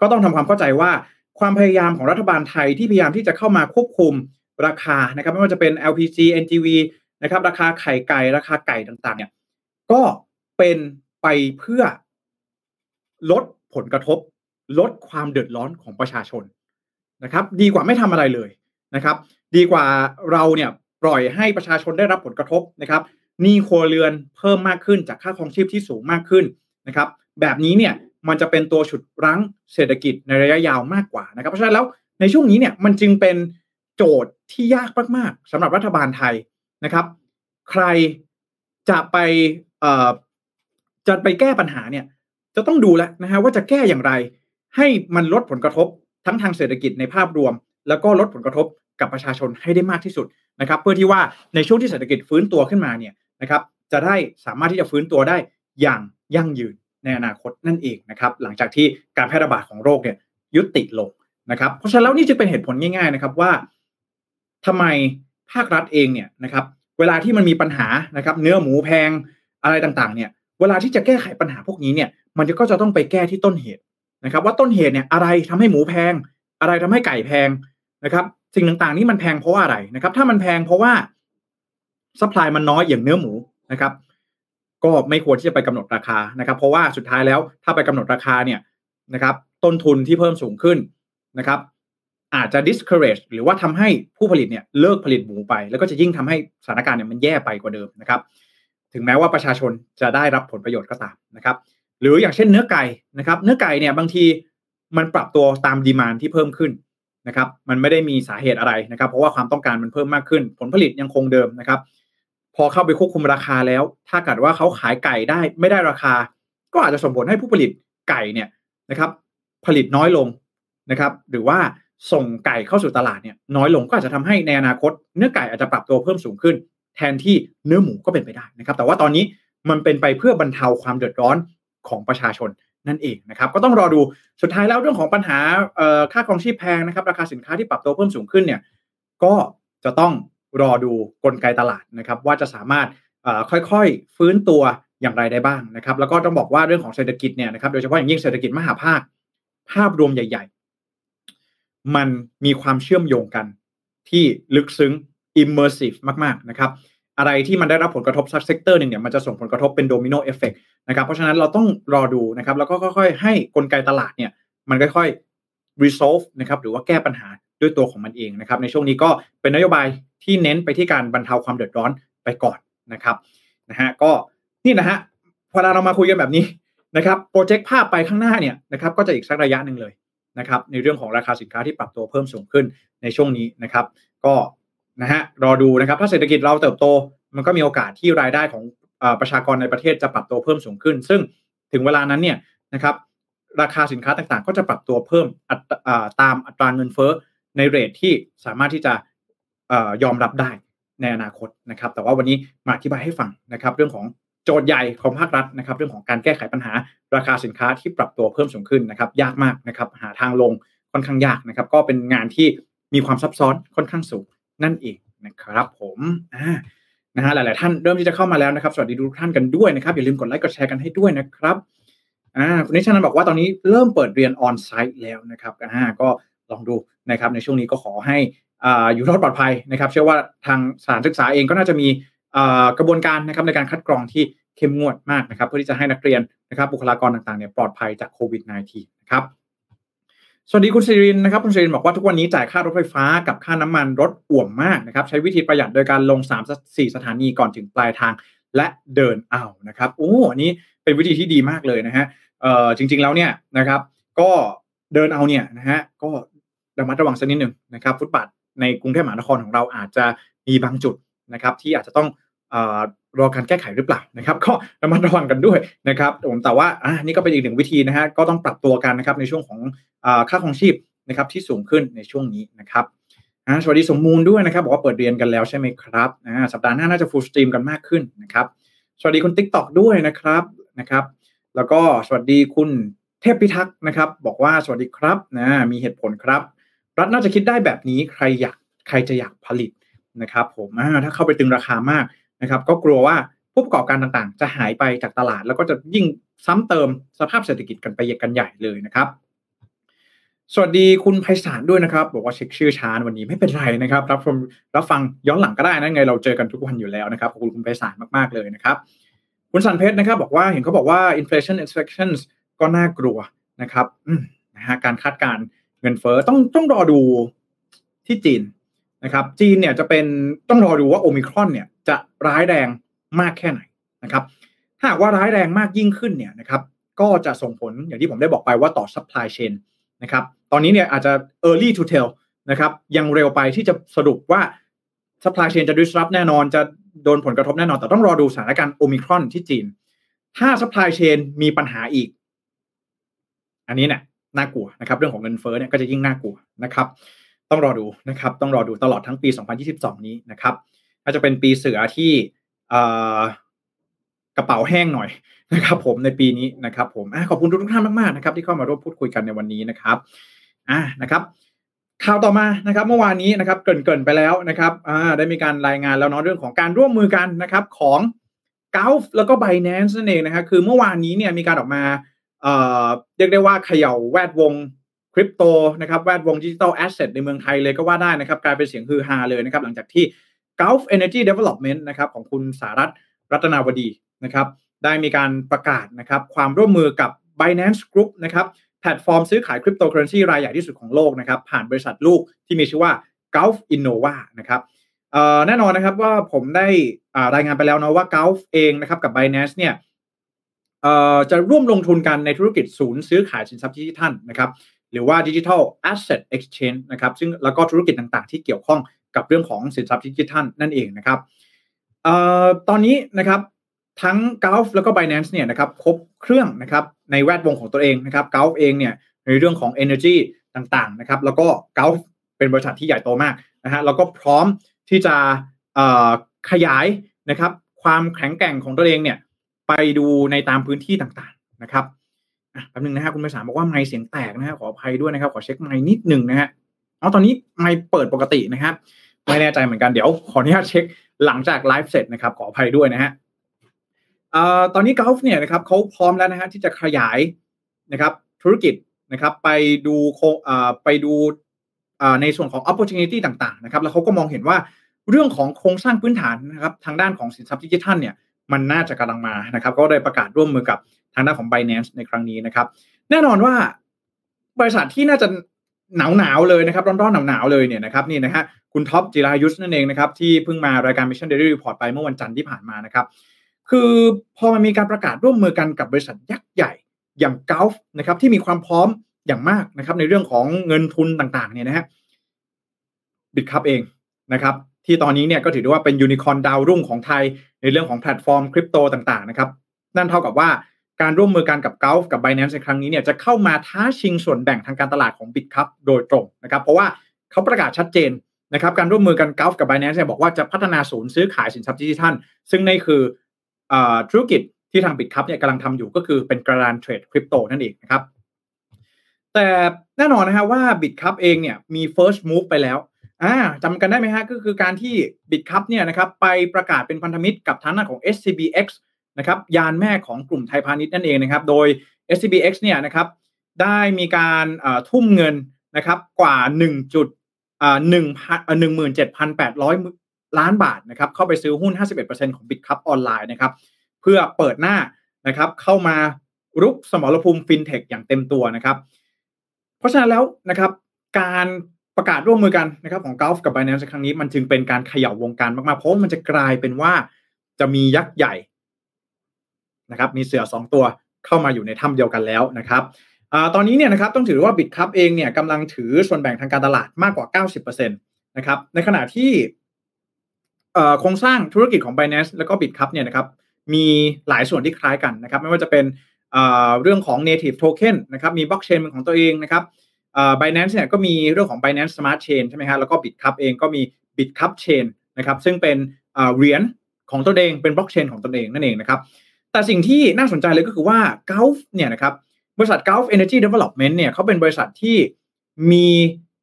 ก็ต้องทำความเข้าใจว่าความพยายามของรัฐบาลไทยที่พยายามที่จะเข้ามาควบคุมราคานะครับไม่ว่าจะเป็น LPG NGV นะครับราคาไข่ไก่ราคาไก่ต่างๆเนี่ยก็เป็นไปเพื่อลดผลกระทบลดความเดือดร้อนของประชาชนนะครับดีกว่าไม่ทำอะไรเลยนะครับดีกว่าเราเนี่ยปล่อยให้ประชาชนได้รับผลกระทบนะครับหนี้ครัวเรือนเพิ่มมากขึ้นจากค่าครองชีพที่สูงมากขึ้นนะครับแบบนี้เนี่ยมันจะเป็นตัวฉุดรั้งเศรษฐกิจในระยะยาวมากกว่านะครับเพราะฉะนั้นแล้วในช่วงนี้เนี่ยมันจึงเป็นโจทย์ที่ยากมากๆสำหรับรัฐบาลไทยนะครับใครจะไปแก้ปัญหาเนี่ยจะต้องดูแล้วนะฮะว่าจะแก้อย่างไรให้มันลดผลกระทบทั้งทางเศรษฐกิจในภาพรวมแล้วก็ลดผลกระทบกับประชาชนให้ได้มากที่สุดนะครับเพื่อที่ว่าในช่วงที่เศรษฐกิจฟื้นตัวขึ้นมาเนี่ยนะครับจะได้สามารถที่จะฟื้นตัวได้อย่างยั่งยืนในอนาคตนั่นเองนะครับหลังจากที่การแพร่ระบาดของโรคเนี่ยยุติลงนะครับเพราะฉะนั้นแล้วนี่จึงเป็นเหตุผลง่ายๆนะครับว่าทำไมภาครัฐเองเนี่ยนะครับเวลาที่มันมีปัญหานะครับเนื้อหมูแพงอะไรต่างๆเนี่ยเวลาที่จะแก้ไขปัญหาพวกนี้เนี่ยมันก็จะต้องไปแก้ที่ต้นเหตุนะครับว่าต้นเหตุเนี่ยอะไรทำให้หมูแพงอะไรทำให้ไก่แพงนะครับสิ่งต่างๆนี่มันแพงเพราะว่าอะไรนะครับถ้ามันแพงเพราะว่าซัพพลายมันน้อยอย่างเนื้อหมูนะครับก็ไม่ควรที่จะไปกำหนดราคานะครับเพราะว่าสุดท้ายแล้วถ้าไปกำหนดราคาเนี่ยนะครับต้นทุนที่เพิ่มสูงขึ้นนะครับอาจจะ discourage หรือว่าทำให้ผู้ผลิตเนี่ยเลิกผลิตหมูไปแล้วก็จะยิ่งทำให้สถานการณ์เนี่ยมันแย่ไปกว่าเดิมนะครับถึงแม้ว่าประชาชนจะได้รับผลประโยชน์ก็ตามนะครับหรืออย่างเช่นเนื้อไก่นะครับเนื้อไก่เนี่ยบางทีมันปรับตัวตามดีมานด์ที่เพิ่มขึ้นนะครับมันไม่ได้มีสาเหตุอะไรนะครับเพราะว่าความต้องการมันเพิ่มมากขึ้นผลผลิตยังคงเดิมนะครับพอเข้าไปควบคุมราคาแล้วถ้าเกิดว่าเขาขายไก่ได้ไม่ได้ราคาก็อาจจะส่งผลให้ผู้ผลิตไก่เนี่ยนะครับผลิตน้อยลงนะครับหรือว่าส่งไก่เข้าสู่ตลาดเนี่ยน้อยลงก็อาจจะทำให้ในอนาคตเนื้อไก่อาจจะปรับตัวเพิ่มสูงขึ้นแทนที่เนื้อหมูก็เป็นไปได้นะครับแต่ว่าตอนนี้มันเป็นไปเพื่อบรรเทาความเดือดร้อนของประชาชนนั่นเองนะครับก็ต้องรอดูสุดท้ายแล้วเรื่องของปัญหาค่าครองชีพแพงนะครับราคาสินค้าที่ปรับตัวเพิ่มสูงขึ้นเนี่ยก็จะต้องรอดูกลไกตลาดนะครับว่าจะสามารถค่อยๆฟื้นตัวอย่างไรได้บ้างนะครับแล้วก็ต้องบอกว่าเรื่องของเศรษฐกิจเนี่ยนะครับโดยเฉพาะอย่างยิ่งเศรษฐกิจมหภาคภาพรวมใหญ่ๆมันมีความเชื่อมโยงกันที่ลึกซึ้ง immersive มากๆนะครับอะไรที่มันได้รับผลกระทบสักเซกเตอร์นึงเนี่ยมันจะส่งผลกระทบเป็นโดมิโนเอฟเฟคนะครับเพราะฉะนั้นเราต้องรอดูนะครับแล้วก็ค่อยๆให้กลไกตลาดเนี่ยมันค่อยๆ resolve นะครับหรือว่าแก้ปัญหาด้วยตัวของมันเองนะครับในช่วงนี้ก็เป็นนโยบายที่เน้นไปที่การบรรเทาความเดือดร้อนไปก่อนนะครับนะฮะก็นี่นะฮะพอเรามาคุยกันแบบนี้นะครับโปรเจกต์ภาพไปข้างหน้าเนี่ยนะครับก็จะอีกสักระยะนึงเลยนะครับในเรื่องของราคาสินค้าที่ปรับตัวเพิ่มสูงขึ้นในช่วงนี้นะครับก็นะฮะรอดูนะครับถ้าเศรษฐกิจเราเติบโตมันก็มีโอกาสที่รายได้ของประชากรในประเทศจะปรับตัวเพิ่มสูงขึ้นซึ่งถึงเวลานั้นเนี่ยนะครับราคาสินค้าต่างๆก็จะปรับตัวเพิ่มตามอัตราเงินเฟ้อในเรทที่สามารถที่จะยอมรับได้ในอนาคตนะครับแต่ว่าวันนี้มาอธิบายให้ฟังนะครับเรื่องของโจทย์ใหญ่ของภาครัฐนะครับเรื่องของการแก้ไขปัญหาราคาสินค้าที่ปรับตัวเพิ่มสูงขึ้นนะครับยากมากนะครับหาทางลงค่อนข้างยากนะครับก็เป็นงานที่มีความซับซ้อนค่อนข้างสูงนั่นเองนะครับผมนะฮะหลายๆท่านเริ่มที่จะเข้ามาแล้วนะครับสวัสดีทุกท่านกันด้วยนะครับอย่าลืมกดไลค์กดแชร์กันให้ด้วยนะครับคุณนิชานันบอกว่าตอนนี้เริ่มเปิดเรียนออนไซต์แล้วนะครับก็ลองดูนะครับในช่วงนี้ก็ขอให้อยู่รอดปลอดภัยนะครับเชื่อว่าทางสถานศึกษาเองก็น่าจะมีกระบวนการนะครับในการคัดกรองที่เข้มงวดมากนะครับเพื่อที่จะให้นักเรียนนะครับบุคลากรต่างๆเนี่ยปลอดภัยจากโควิด -19 นะครับสวัสดีคุณศิรินนะครับคุณศิรินบอกว่าทุกวันนี้จ่ายค่ารถไฟฟ้ากับค่าน้ำมันรถอ่วมมากนะครับใช้วิธีประหยัดโดยการลง3-4 สถานีก่อนถึงปลายทาง และเดินเอานะครับโอ้อันนี้เป็นวิธีที่ดีมากเลยนะฮะจริงๆแล้วเนี่ยนะครับก็เดินเอาเนี่ยนะฮะก็ระมัดระวังสักนิดนึงนะครับฟุตบาทในกรุงเทพมหานครของเราอาจจะมีบางจุดนะครับที่อาจจะต้องรอการแก้ไขหรือเปล่านะครับก็ระมัดระวังกันด้วยนะครับผมแต่ว่านี่ก็เป็นอีกหนึ่งวิธีนะฮะก็ต้องปรับตัวกันนะครับในช่วงของค่าครองชีพนะครับที่สูงขึ้นในช่วงนี้นะครับสวัสดีสมมูลด้วยนะครับบอกว่าเปิดเรียนกันแล้วใช่ไหมครับสัปดาห์หน้าน่าจะฟูลสตรีมกันมากขึ้นนะครับสวัสดีคุณ TikTok ด้วยนะครับแล้วก็สวัสดีคุณเทพพิทักษ์นะครับบอกว่าสวัสดีครับมีเหตุผลครับรัฐน่าจะคิดได้แบบนี้ใครจะอยากผลิตนะครับผมถ้าเข้าไปตึงราคามากนะครับก็กลัวว่าผู้ประกอบการต่างๆจะหายไปจากตลาดแล้วก็จะยิ่งซ้ำเติมสภาพเศรษฐกิจกันไปกันใหญ่เลยนะครับสวัสดีคุณไพศาลด้วยนะครับบอกว่าเช็คชื่อช้าวันนี้ไม่เป็นไรนะครับรับฟังย้อนหลังก็ได้นะไงเราเจอกันทุกวันอยู่แล้วนะครับขอบคุณคุณไพศาลมากๆเลยนะครับคุณสันเพชรนะครับบอกว่าเห็นเขาบอกว่า inflation expectations ก็น่ากลัวนะครับนะฮะการคาดการณ์เงินเฟ้อต้องรอดูที่จีนนะครับจีนเนี่ยจะเป็นต้องรอดูว่าโอมิครอนเนี่ยจะร้ายแรงมากแค่ไหนนะครับถ้าหากว่าร้ายแรงมากยิ่งขึ้นเนี่ยนะครับก็จะส่งผลอย่างที่ผมได้บอกไปว่าต่อ supply chain นะครับตอนนี้เนี่ยอาจจะ early to tell นะครับยังเร็วไปที่จะสรุปว่า supply chain จะ disrupt แน่นอนจะโดนผลกระทบแน่นอนแต่ต้องรอดูสถานการณ์โอมิครอนที่จีนถ้า supply chain มีปัญหาอีกอันนี้เนี่ยน่ากลัวนะครับเรื่องของเงินเฟ้อเนี่ยก็จะยิ่งน่ากลัวนะครับต้องรอดูนะครับต้องรอดูตลอดทั้งปี2022นี้นะครับน่าจะเป็นปีเสือที่กระเป๋าแห้งหน่อยนะครับผมในปีนี้นะครับผมขอบคุณทุกท่านมากๆนะครับที่เข้ามาร่วมพูดคุยกันในวันนี้นะครับนะครับข่าวต่อมานะครับเมื่อวานนี้นะครับเกินไปแล้วนะครับได้มีการรายงานแล้วเนาะเรื่องของการร่วมมือกันนะครับของ Gulf แล้วก็ Binance นั่นเองนะครับคือเมื่อวานนี้เนี่ยมีการออกมาเรียกได้ว่าเขย่าแวดวงคริปโตนะครับแวดวงดิจิทัลแอสเซทในเมืองไทยเลยก็ว่าได้นะครับกลายเป็นเสียงฮือฮาเลยนะครับหลังจากที่ Gulf Energy Development นะครับของคุณสารัตน์รัตนาวดีนะครับได้มีการประกาศนะครับความร่วมมือกับ Binance Group นะครับแพลตฟอร์มซื้อขายคริปโตเคอเรนซีรายใหญ่ที่สุดของโลกนะครับผ่านบริษัทลูกที่มีชื่อว่า Gulf Innova นะครับแน่นอนนะครับว่าผมได้รายงานไปแล้วนะว่า Gulf เองนะครับกับ Binance เนี่ยจะร่วมลงทุนกันในธุรกิจศูนย์ซื้อขายสินทรัพย์ดิจิทัลนะครับหรือว่า Digital Asset Exchange นะครับซึ่งแล้วก็ธุรกิจต่างๆที่เกี่ยวข้องกับเรื่องของสินทรัพย์ดิจิทัลนั่นเองนะครับตอนนี้นะครับทั้ง Gulf แล้วก็ Binance เนี่ยนะครับครบเครื่องนะครับในแวดวงของตัวเองนะครับ Gulf เองเนี่ยในเรื่องของ Energy ต่างๆนะครับแล้วก็ Gulf เป็นบริษัทที่ใหญ่โตมากนะฮะแล้วก็พร้อมที่จะขยายนะครับความแข็งแกร่งของตัวเองเนี่ยไปดูในตามพื้นที่ต่างๆนะครับแป๊บนึงนะฮะคุณไพศาลบอกว่าไมค์เสียงแตกนะฮะขออภัยด้วยนะครับขอเช็คไมค์นิดนึงนะฮะตอนนี้ไมค์เปิดปกตินะครับไม่แน่ใจเหมือนกันเดี๋ยวขออนุญาตเช็คหลังจากไลฟ์เสร็จนะครับขออภัยด้วยนะฮะตอนนี้ Gulf เนี่ยนะครับเขาพร้อมแล้วนะฮะที่จะขยายนะครับธุรกิจนะครับไปดูในส่วนของ opportunity ต่างๆนะครับแล้วเขาก็มองเห็นว่าเรื่องของโครงสร้างพื้นฐานนะครับทางด้านของสินทรัพย์ดิจิทัลเนี่ยมันน่าจะกำลังมานะครับก็ได้ประกาศร่วมมือกับทางด้านของ Binance ในครั้งนี้นะครับแน่นอนว่าบริษัทที่น่าจะหนาวเลยนะครับร้อนๆหนาวๆเลยเนี่ยนะครับนี่นะฮะคุณท็อปจิรายุทธนั่นเองนะครับที่เพิ่งมารายการ Mission Daily Report ไปเมื่อวันจันทร์ที่ผ่านมานะครับคือพอมันมีการประกาศร่วมมือกันกับบริษัทยักษ์ใหญ่อย่าง Gulf นะครับที่มีความพร้อมอย่างมากนะครับในเรื่องของเงินทุนต่างๆเนี่ยนะฮะ Bitkub เองนะครับที่ตอนนี้เนี่ยก็ถือได้ว่าเป็นยูนิคอร์นดาวรุ่งของไทยในเรื่องของแพลตฟอร์มคริปโตต่างๆนะครับนั่นเท่ากับว่าการร่วมมือกันกับ Gulf กับ Binance ในครั้งนี้เนี่ยจะเข้ามาท้าชิงส่วนแบ่งทางการตลาดของ Bitkub โดยตรงนะครับเพราะว่าเขาประกาศชัดเจนนะครับการร่วมมือกัน Gulf กับ Binance เนี่ยบอกว่าจะพัฒนาศูนย์ซื้อขายสินทรัพย์ดิจิทัลซึ่งนี่คือธุรกิจที่ทาง Bitkub เนี่ยกำลังทำอยู่ก็คือเป็นการเทรดคริปโตนั่นเองนะครับแต่แน่นอนนะฮะว่า Bitkub เองเนี่ยมี first move ไปแล้วจำกันได้ไหมฮะก็คือการที่ Bitkub เนี่ยนะครับไปประกาศเป็นพันธมิตรกับทางด้านของ SCBX นะครับยานแม่ของกลุ่มไทยพาณิชย์นั่นเองนะครับโดย SCBX เนี่ยนะครับได้มีการทุ่มเงินนะครับกว่า 17,800 ล้านบาทนะครับเข้าไปซื้อหุ้น 51% ของ Bitkub ออนไลน์นะครับเพื่อเปิดหน้านะครับเข้ามารุกสมรภูมิฟินเทคอย่างเต็มตัวนะครับเพราะฉะนั้นแล้วนะครับการประกาศร่วมมือกันนะครับของ Gulf กับ Binance ครั้งนี้มันจึงเป็นการเขย่าวงการมากๆเพราะมันจะกลายเป็นว่า จะมียักษ์ใหญ่นะครับมีเสือ2ตัวเข้ามาอยู่ในถ้ำเดียวกันแล้วนะครับตอนนี้เนี่ยนะครับต้องถือว่า Bitkub เองเนี่ยกำลังถือส่วนแบ่งทางการตลาดมากกว่า 90% นะครับในขณะที่โครงสร้างธุรกิจของ Binance แล้วก็ Bitkub เนี่ยนะครับมีหลายส่วนที่คล้ายกันนะครับไม่ว่าจะเป็นเรื่องของ native token นะครับมี blockchain เป็นของตัวเองนะครับBinance เนี่ยก็มีเรื่องของ Binance Smart Chain ใช่ไหมฮะแล้วก็ Bitkub เองก็มี Bitkub Chain นะครับซึ่งเป็นเหรียญของตัวเองเป็น blockchain ของตัวเองนั่นเองนะครับแต่สิ่งที่น่าสนใจเลยก็คือว่า Gulf เนี่ยนะครับบริษัท Gulf Energy Development เนี่ยเขาเป็นบริษัทที่มี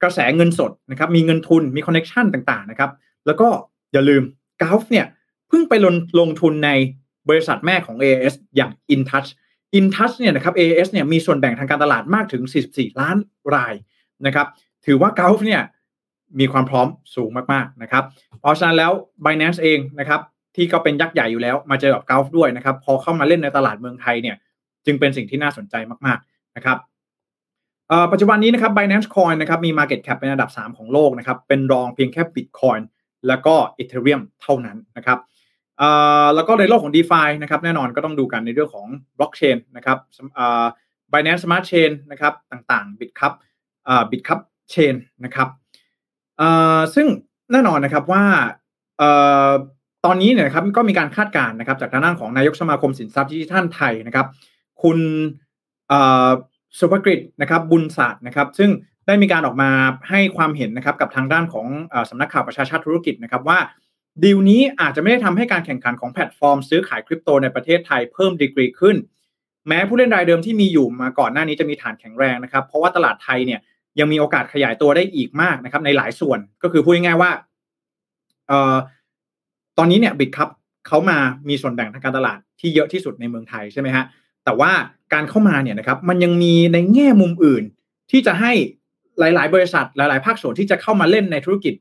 กระแสเงินสดนะครับมีเงินทุนมีคอนเนคชั่นต่างๆนะครับแล้วก็อย่าลืม Gulf เนี่ยเพิ่งไปลงทุนในบริษัทแม่ของ AIS อย่าง InTouch เนี่ยนะครับ AIS เนี่ยมีส่วนแบ่งทางการตลาดมากถึง44ล้านรายนะครับถือว่า Gulf เนี่ยมีความพร้อมสูงมากๆนะครับเพราะฉะนั้นแล้ว Binance เองนะครับที่ก็เป็นยักษ์ใหญ่อยู่แล้วมาเจอกับ Gulf ด้วยนะครับพอเข้ามาเล่นในตลาดเมืองไทยเนี่ยจึงเป็นสิ่งที่น่าสนใจมากๆนะครับปัจจุบันนี้นะครับ Binance Coin นะครับมี Market Cap เป็นอันดับ3ของโลกนะครับเป็นรองเพียงแค่ Bitcoin แล้วก็ Ethereum เท่านั้นนะครับแล้วก็ในโลกของ DeFi นะครับแน่นอนก็ต้องดูกันในเรื่องของ Blockchain นะครับBinance Smart Chain นะครับต่างๆ Bitkub Bitkub Chain นะครับซึ่งแน่นอนนะครับว่าตอนนี้เนี่ยครับก็มีการคาดการณ์นะครับจากทางด้านของนายกสมาคมสินทรัพย์ดิจิทัลไทยนะครับคุณสุภกฤษนะครับบุญศาสตร์นะครับซึ่งได้มีการออกมาให้ความเห็นนะครับกับทางด้านของสำนักข่าวประชาชาติธุรกิจนะครับว่าดีลนี้อาจจะไม่ได้ทำให้การแข่งขันของแพลตฟอร์มซื้อขายคริปโตในประเทศไทยเพิ่มดีกรีขึ้นแม้ผู้เล่นรายเดิมที่มีอยู่มาก่อนหน้านี้จะมีฐานแข็งแรงนะครับเพราะว่าตลาดไทยเนี่ยยังมีโอกาสขยายตัวได้อีกมากนะครับในหลายส่วนก็คือพูดง่ายๆว่าตอนนี้เนี่ย Bitkub เขามามีส่วนแบ่งทางการตลาดที่เยอะที่สุดในเมืองไทยใช่ไหมฮะแต่ว่าการเข้ามาเนี่ยนะครับมันยังมีในแง่มุมอื่นที่จะให้หลายๆบริษัทหลายๆภาคส่วนที่จะเข้ามาเล่นในธุรกิจ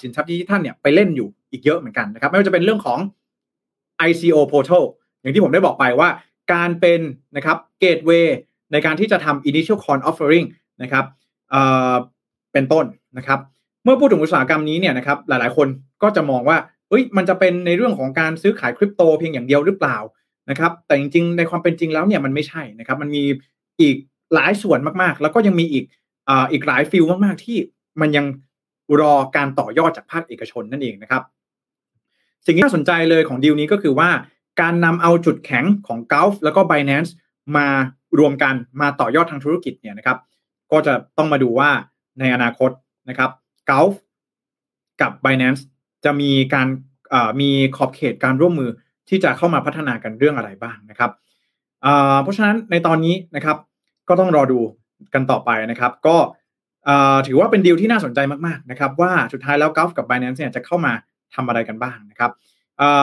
สินทรัพย์ดิจิทัลเนี่ยไปเล่นอยู่อีกเยอะเหมือนกันนะครับไม่ว่าจะเป็นเรื่องของ ICO Portal อย่างที่ผมได้บอกไปว่าการเป็นนะครับ Gateway ในการที่จะทำ Initial Coin Offering นะครับเป็นต้นนะครับเมื่อพูดถึงอุตสาหกรรมนี้เนี่ยนะครับหลายๆคนก็จะมองว่ามันจะเป็นในเรื่องของการซื้อขายคริปโตเพียงอย่างเดียวหรือเปล่านะครับแต่จริงๆในความเป็นจริงแล้วเนี่ยมันไม่ใช่นะครับมันมีอีกหลายส่วนมากๆแล้วก็ยังมีอีกหลายฟิลมากๆที่มันยังรอการต่อยอดจากภาคเอกชนนั่นเองนะครับสิ่งที่น่าสนใจเลยของดีลนี้ก็คือว่าการนำเอาจุดแข็งของ Gulf แล้วก็ Binance มารวมกันมาต่อยอดทางธุรกิจเนี่ยนะครับก็จะต้องมาดูว่าในอนาคตนะครับ Gulf กับ Binanceจะมีการมีขอบเขตการร่วมมือที่จะเข้ามาพัฒนากันเรื่องอะไรบ้างนะครับเพราะฉะนั้นในตอนนี้นะครับก็ต้องรอดูกันต่อไปนะครับก็ถือว่าเป็นดีลที่น่าสนใจมากๆนะครับว่าสุดท้ายแล้ว Gulf กับ Binance เนี่ยจะเข้ามาทำอะไรกันบ้างนะครับ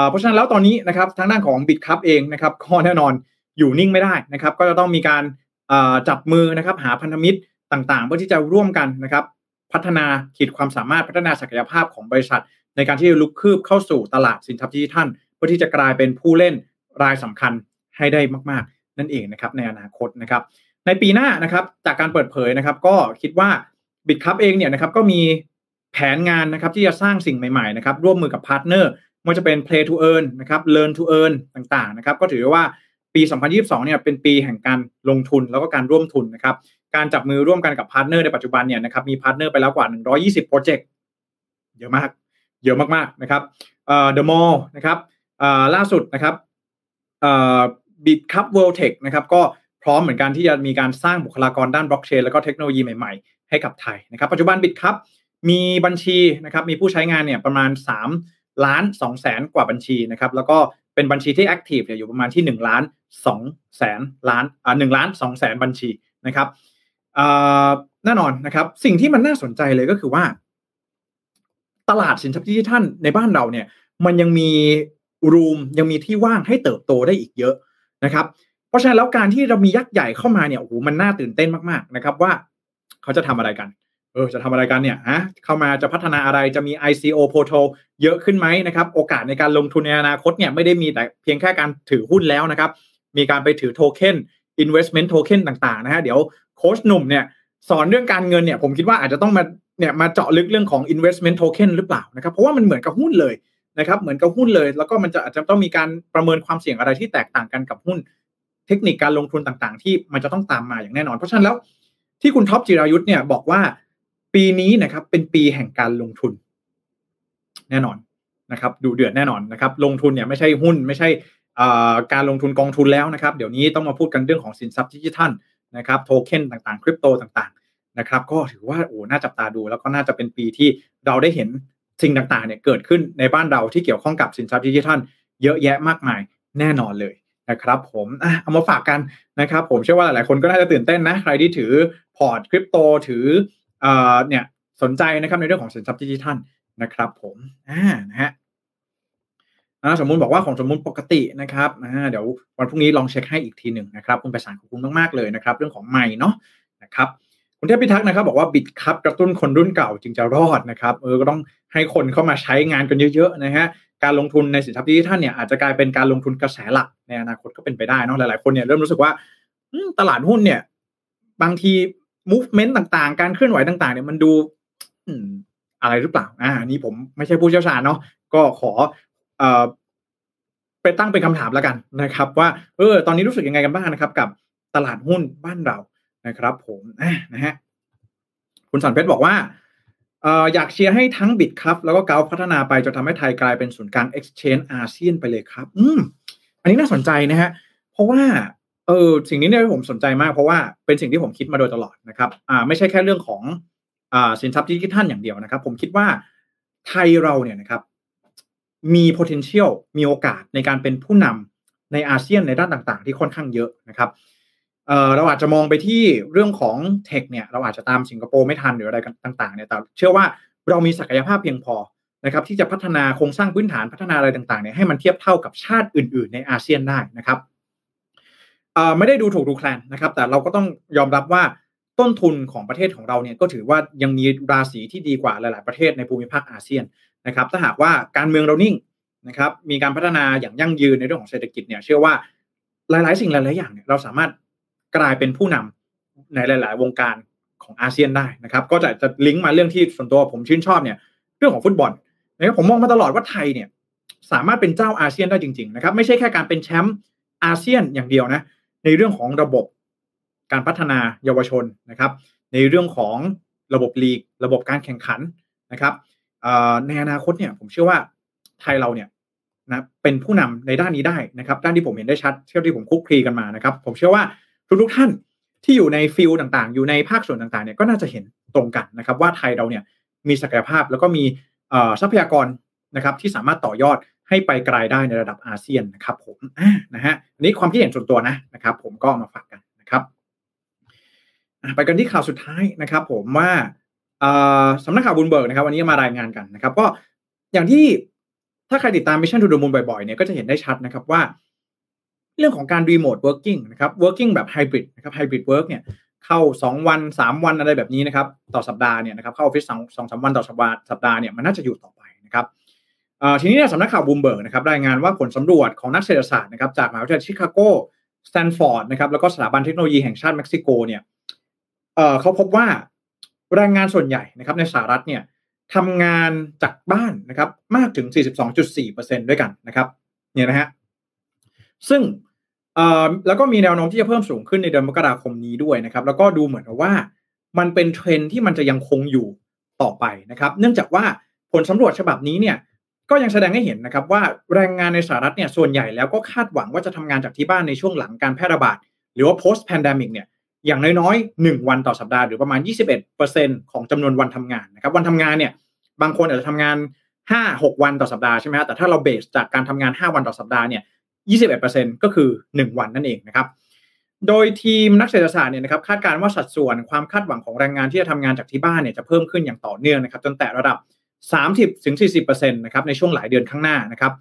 เพราะฉะนั้นแล้วตอนนี้นะครับทางด้านของ Bitkub เองนะครับก็แน่นอนอยู่นิ่งไม่ได้นะครับก็จะต้องมีการจับมือนะครับหาพันธมิตรต่างๆเพื่อที่จะร่วมกันนะครับพัฒนาขีดความสามารถพัฒนาศักยภาพของบริษัทในการที่จะลุกคืบเข้าสู่ตลาดสินทรัพย์ดิจิทัลเพื่อที่จะกลายเป็นผู้เล่นรายสำคัญให้ได้มากๆนั่นเองนะครับในอนาคตนะครับในปีหน้านะครับจากการเปิดเผยนะครับก็คิดว่า Bitkub เองเนี่ยนะครับก็มีแผนงานนะครับที่จะสร้างสิ่งใหม่ๆนะครับร่วมมือกับพาร์ทเนอร์ไม่ว่าจะเป็น Play to Earn นะครับ Learn to Earn ต่างๆนะครับก็ถือว่าปี2022เนี่ยเป็นปีแห่งการลงทุนแล้วก็การร่วมทุนนะครับการจับมือร่วมกันกับพาร์ทเนอร์ในปัจจุบันเนี่ยนะครับมีพาร์ทเนอร์ไปแล้วกว่า120โปรเจกต์เยอะมากนะครับThe Mall นะครับล่าสุดนะครับBitkub World Tech นะครับก็พร้อมเหมือนกันที่จะมีการสร้างบุคลากรด้านบล็อกเชนแล้วก็เทคโนโลยีใหม่ๆให้กับไทยนะครับปัจจุบัน Bitkub มีบัญชีนะครับมีผู้ใช้งานเนี่ยประมาณ 3.2 ล้านกว่าบัญชีนะครับแล้วก็เป็นบัญชีที่ Active เนี่ยอยู่ประมาณที่ 1.2 ล้านบัญชีนะครับแน่นอนนะครับสิ่งที่มันน่าสนใจเลยก็คือว่าตลาดสินทรัพย์ดิจิทัลในบ้านเราเนี่ยมันยังมีรูมยังมีที่ว่างให้เติบโตได้อีกเยอะนะครับเพราะฉะนั้นแล้วการที่เรามียักษ์ใหญ่เข้ามาเนี่ยโอ้โหมันน่าตื่นเต้นมากๆนะครับว่าเขาจะทำอะไรกันจะทำอะไรกันเนี่ยฮะเข้ามาจะพัฒนาอะไรจะมี ICO Portal เยอะขึ้นไหมนะครับโอกาสในการลงทุนในอนาคตเนี่ยไม่ได้มีแต่เพียงแค่การถือหุ้นแล้วนะครับมีการไปถือโทเค็น investment token ต่างๆนะฮะเดี๋ยวโค้ชหนุ่มเนี่ยสอนเรื่องการเงินเนี่ยผมคิดว่าอาจจะต้องมาเจาะลึกเรื่องของ investment token หรือเปล่านะครับเพราะว่ามันเหมือนกับหุ้นเลย นะครับเหมือนกับหุ้นเลยแล้วก็มันจะอาจจะต้องมีการประเมินความเสี่ยงอะไรที่แตกต่างกันกับหุ้นเทคนิคการลงทุนต่างๆที่มันจะต้องตามมาอย่างแน่นอนเพราะฉะนั้นแล้วที่คุณท็อปจิรายุทธเนี่ยบอกว่าปีนี้นะครับเป็นปีแห่งการลงทุนแน่นอนนะครับดูเดือดแน่นอนนะครับลงทุนเนี่ยไม่ใช่หุ้นไม่ใช่การลงทุนกองทุนแล้วนะครับเดี๋ยวนี้ต้องมาพูดกันเรื่องของสินทรัพย์ดิจิทัลนะครับโทเค็นต่างๆคริปโตต่างๆนะครับก็ถือว่าโอ้น่าจับตาดูแล้วก็น่าจะเป็นปีที่เราได้เห็นสิ่งต่างๆเนี่ยเกิดขึ้นในบ้านเราที่เกี่ยวข้องกับสินทรัพย์ดิจิทัลเยอะแยะมากมายแน่นอนเลยนะครับผมเอามาฝากกันนะครับผมเชื่อว่าหลายๆคนก็น่าจะตื่นเต้นนะใครที่ถือพอร์ตคริปโตถือเนี่ยสนใจนะครับในเรื่องของสินทรัพย์ดิจิทัลนะครับผมนะฮะสมมุติบอกว่าของสมมุติปกตินะครับเดี๋ยววันพรุ่งนี้ลองเช็คให้อีกทีหนึ่งนะครับคุณประสานขอบคุณมากๆเลยนะครับเรื่องของใหม่เนาะนะครับคุณเทพพิทักษ์นะครับบอกว่าBitkubกระตุ้นคนรุ่นเก่าจึงจะรอดนะครับก็ต้องให้คนเข้ามาใช้งานกันเยอะๆนะฮะการลงทุนในสินทรัพย์ดิจิทัลเนี่ยอาจจะกลายเป็นการลงทุนกระแสหลักในอนาคตก็เป็นไปได้เนาะหลายๆคนเนี่ยเริ่มรู้สึกว่าตลาดหุ้นเนี่ยบางที movement ต่างๆการเคลื่อนไหวต่างๆเนี่ยมันดูอะไรหรือเปล่านี่ผมไม่ใช่ผู้เชี่ยวชาญเนาะก็ขอไปตั้งเป็นคำถามแล้วกันนะครับว่าตอนนี้รู้สึกยังไงกันบ้างนะครับกับตลาดหุ้นบ้านเรานะครับผมนะฮะคุณสันเพชรบอกว่าอยากเชียร์ให้ทั้งBitkubแล้วก็Gulfพัฒนาไปจนทำให้ไทยกลายเป็นศูนย์กลาง Exchange อาเซียนไปเลยครับอันนี้น่าสนใจนะฮะเพราะว่าสิ่งนี้เนี่ยผมสนใจมากเพราะว่าเป็นสิ่งที่ผมคิดมาโดยตลอดนะครับไม่ใช่แค่เรื่องของสินทรัพย์ดิจิทัลอย่างเดียวนะครับผมคิดว่าไทยเราเนี่ยนะครับมี potential มีโอกาสในการเป็นผู้นำในอาเซียนในด้านต่างๆที่ค่อนข้างเยอะนะครับเราอาจจะมองไปที่เรื่องของเทคเนี่ยเราอาจจะตามสิงคโปร์ไม่ทันหรืออะไรต่างๆเนี่ยแต่เชื่อว่าเรามีศักยภาพเพียงพอนะครับที่จะพัฒนาโครงสร้างพื้นฐานพัฒนาอะไรต่างๆเนี่ยให้มันเทียบเท่ากับชาติอื่นๆในอาเซียนได้นะครับไม่ได้ดูถูกดูแคลนนะครับแต่เราก็ต้องยอมรับว่าต้นทุนของประเทศของเราเนี่ยก็ถือว่ายังมีราศีที่ดีกว่าหลายๆประเทศในภูมิภาคอาเซียนนะครับถ้าหากว่าการเมืองเรานิ่งนะครับมีการพัฒนาอย่างยั่งยืนในเรื่องของเศรษฐกิจเนี่ยเชื่อว่าหลายๆสิ่งหลายๆอย่างเนี่ยเราสามารถกลายเป็นผู้นำในหลายๆวงการของอาเซียนได้นะครับก็จะลิงก์มาเรื่องที่ส่วนตัวผมชื่นชอบเนี่ยเรื่องของฟุตบอลนะครับผมมองมาตลอดว่าไทยเนี่ยสามารถเป็นเจ้าอาเซียนได้จริงๆนะครับไม่ใช่แค่การเป็นแชมป์อาเซียนอย่างเดียวนะในเรื่องของระบบการพัฒนาเยาวชนนะครับในเรื่องของระบบลีกระบบการแข่งขันนะครับในอนาคตเนี่ยผมเชื่อว่าไทยเราเนี่ยนะเป็นผู้นำในด้านนี้ได้นะครับด้านที่ผมเห็นได้ชัดเท่าที่ผมคุกคลีกันมานะครับผมเชื่อว่าทุกท่านที่อยู่ในฟิลต่างๆอยู่ในภาคส่วนต่างๆเนี่ยก็น่าจะเห็นตรงกันนะครับว่าไทยเราเนี่ยมีศักยภาพแล้วก็มีทรัพยากรนะครับที่สามารถต่อยอดให้ไปไกลได้ในระดับอาเซียนนะครับผมนะฮะอันนี้ความคิดเห็นส่วนตัวนะครับผมก็มาฝากกันนะครับไปกันที่ข่าวสุดท้ายนะครับผมว่าสำนักข่าวBloombergนะครับวันนี้มารายงานกันนะครับก็อย่างที่ถ้าใครติดตาม Mission to the Moon บ่อยๆเนี่ยก็จะเห็นได้ชัดนะครับว่าเรื่องของการ remote working นะครับ working แบบ hybrid นะครับ hybrid work เนี่ยเข้า2วัน3วันอะไรแบบนี้นะครับต่อสัปดาห์เนี่ยนะครับเข้าออฟฟิศ 2-3 วันต่อสัปดาห์เนี่ยมันน่าจะอยู่ต่อไปนะครับทีนี้เนี่ยสำนักข่าวBloombergนะครับรายงานว่าผลสำรวจของนักเศรษฐศาสตร์นะครับจากมหาวิทยาลัยชิคาโกสแตนฟอร์ดนะครับแล้วก็สถาบันเทคโนโลยีแห่งชาติเม็กซิโกเนี่ยเขาพบว่าแรงงานส่วนใหญ่นะครับในสหรัฐเนี่ยทำงานจากบ้านนะครับมากถึง 42.4% ด้วยกันนะครับเนี่ยนะฮะซึ่งแล้วก็มีแนวโน้มที่จะเพิ่มสูงขึ้นในเดือนมกราคมนี้ด้วยนะครับแล้วก็ดูเหมือนว่ามันเป็นเทรนด์ที่มันจะยังคงอยู่ต่อไปนะครับเนื่องจากว่าผลสำรวจฉบับนี้เนี่ยก็ยังแสดงให้เห็นนะครับว่าแรงงานในสหรัฐเนี่ยส่วนใหญ่แล้วก็คาดหวังว่าจะทำงานจากที่บ้านในช่วงหลังการแพร่ระบาดหรือว่า post pandemic เนี่ยอย่างน้อยๆ1วันต่อสัปดาห์หรือประมาณ 21% ของจำนวนวันทำงานนะครับวันทำงานเนี่ยบางคนอาจจะทำงาน 5-6 วันต่อสัปดาห์ใช่ไหมฮะแต่ถ้าเราเบสจากการทำงาน5วันต่อสัปดาห์เนี่ย 21% ก็คือ1วันนั่นเองนะครับโดยทีมนักเศรษฐศาสตร์เนี่ยนะครับคาดการณ์ว่าสัดส่วนความคาดหวังของแรงงานที่จะทำงานจากที่บ้านเนี่ยจะเพิ่มขึ้นอย่างต่อเนื่องนะครับจนแตะระดับ 30-40% นะครับในช่วงหลายเดือนข้างหน้านะครับ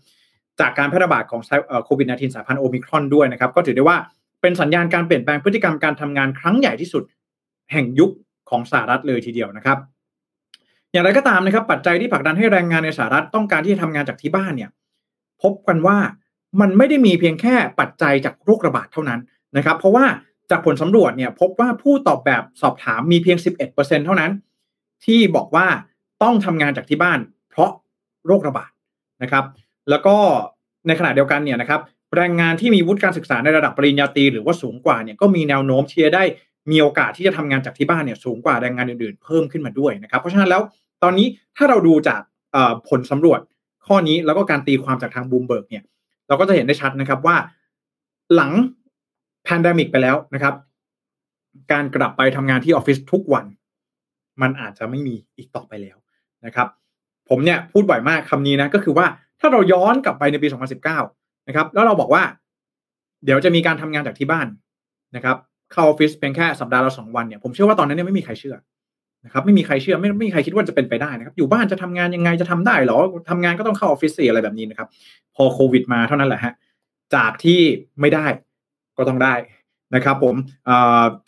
จากการแพร่ระบาดของโควิด -19 สายพันธุ์โอไมครอนด้วยนะครับก็ถือได้ว่าเป็นสัญญาณการเปลี่ยนแปลงพฤติกรรมการทำงานครั้งใหญ่ที่สุดแห่งยุคของสหรัฐเลยทีเดียวนะครับอย่างไรก็ตามนะครับปัจจัยที่ผลักดันให้แรงงานในสหรัฐต้องการที่จะทำงานจากที่บ้านเนี่ยพบกันว่ามันไม่ได้มีเพียงแค่ปัจจัยจากโรคระบาดเท่านั้นนะครับเพราะว่าจากผลสำรวจเนี่ยพบว่าผู้ตอบแบบสอบถามมีเพียง 11% เท่านั้นที่บอกว่าต้องทำงานจากที่บ้านเพราะโรคระบาด นะครับแล้วก็ในขณะเดียวกันเนี่ยนะครับแรงงานที่มีวุฒิการศึกษาในระดับปริญญาตรีหรือว่าสูงกว่าเนี่ยก็มีแนวโน้มที่จะได้มีโอกาสที่จะทำงานจากที่บ้านเนี่ยสูงกว่าแรงงานอื่นๆเพิ่มขึ้นมาด้วยนะครับเพราะฉะนั้นแล้วตอนนี้ถ้าเราดูจากผลสำรวจข้อนี้แล้วก็การตีความจากทาง Bloomberg เนี่ยเราก็จะเห็นได้ชัดนะครับว่าหลังแพนเดมิกไปแล้วนะครับการกลับไปทำงานที่ออฟฟิศทุกวันมันอาจจะไม่มีอีกต่อไปแล้วนะครับผมเนี่ยพูดบ่อยมากคำนี้นะก็คือว่าถ้าเราย้อนกลับไปในปี2019นะครับแล้วเราบอกว่าเดี๋ยวจะมีการทำงานจากที่บ้านนะครับเข้าออฟฟิศเพียงแค่สัปดาห์ละ2 วันเนี่ยผมเชื่อว่าตอนนั้นเนี่ยไม่มีใครเชื่อนะครับไม่มีใครเชื่อไม่มีใครคิดว่าจะเป็นไปได้นะครับอยู่บ้านจะทำงานยังไงจะทำได้หรอทำงานก็ต้องเข้าออฟฟิศอะไรแบบนี้นะครับพอโควิดมาเท่านั้นแหละฮะจากที่ไม่ได้ก็ต้องได้นะครับผม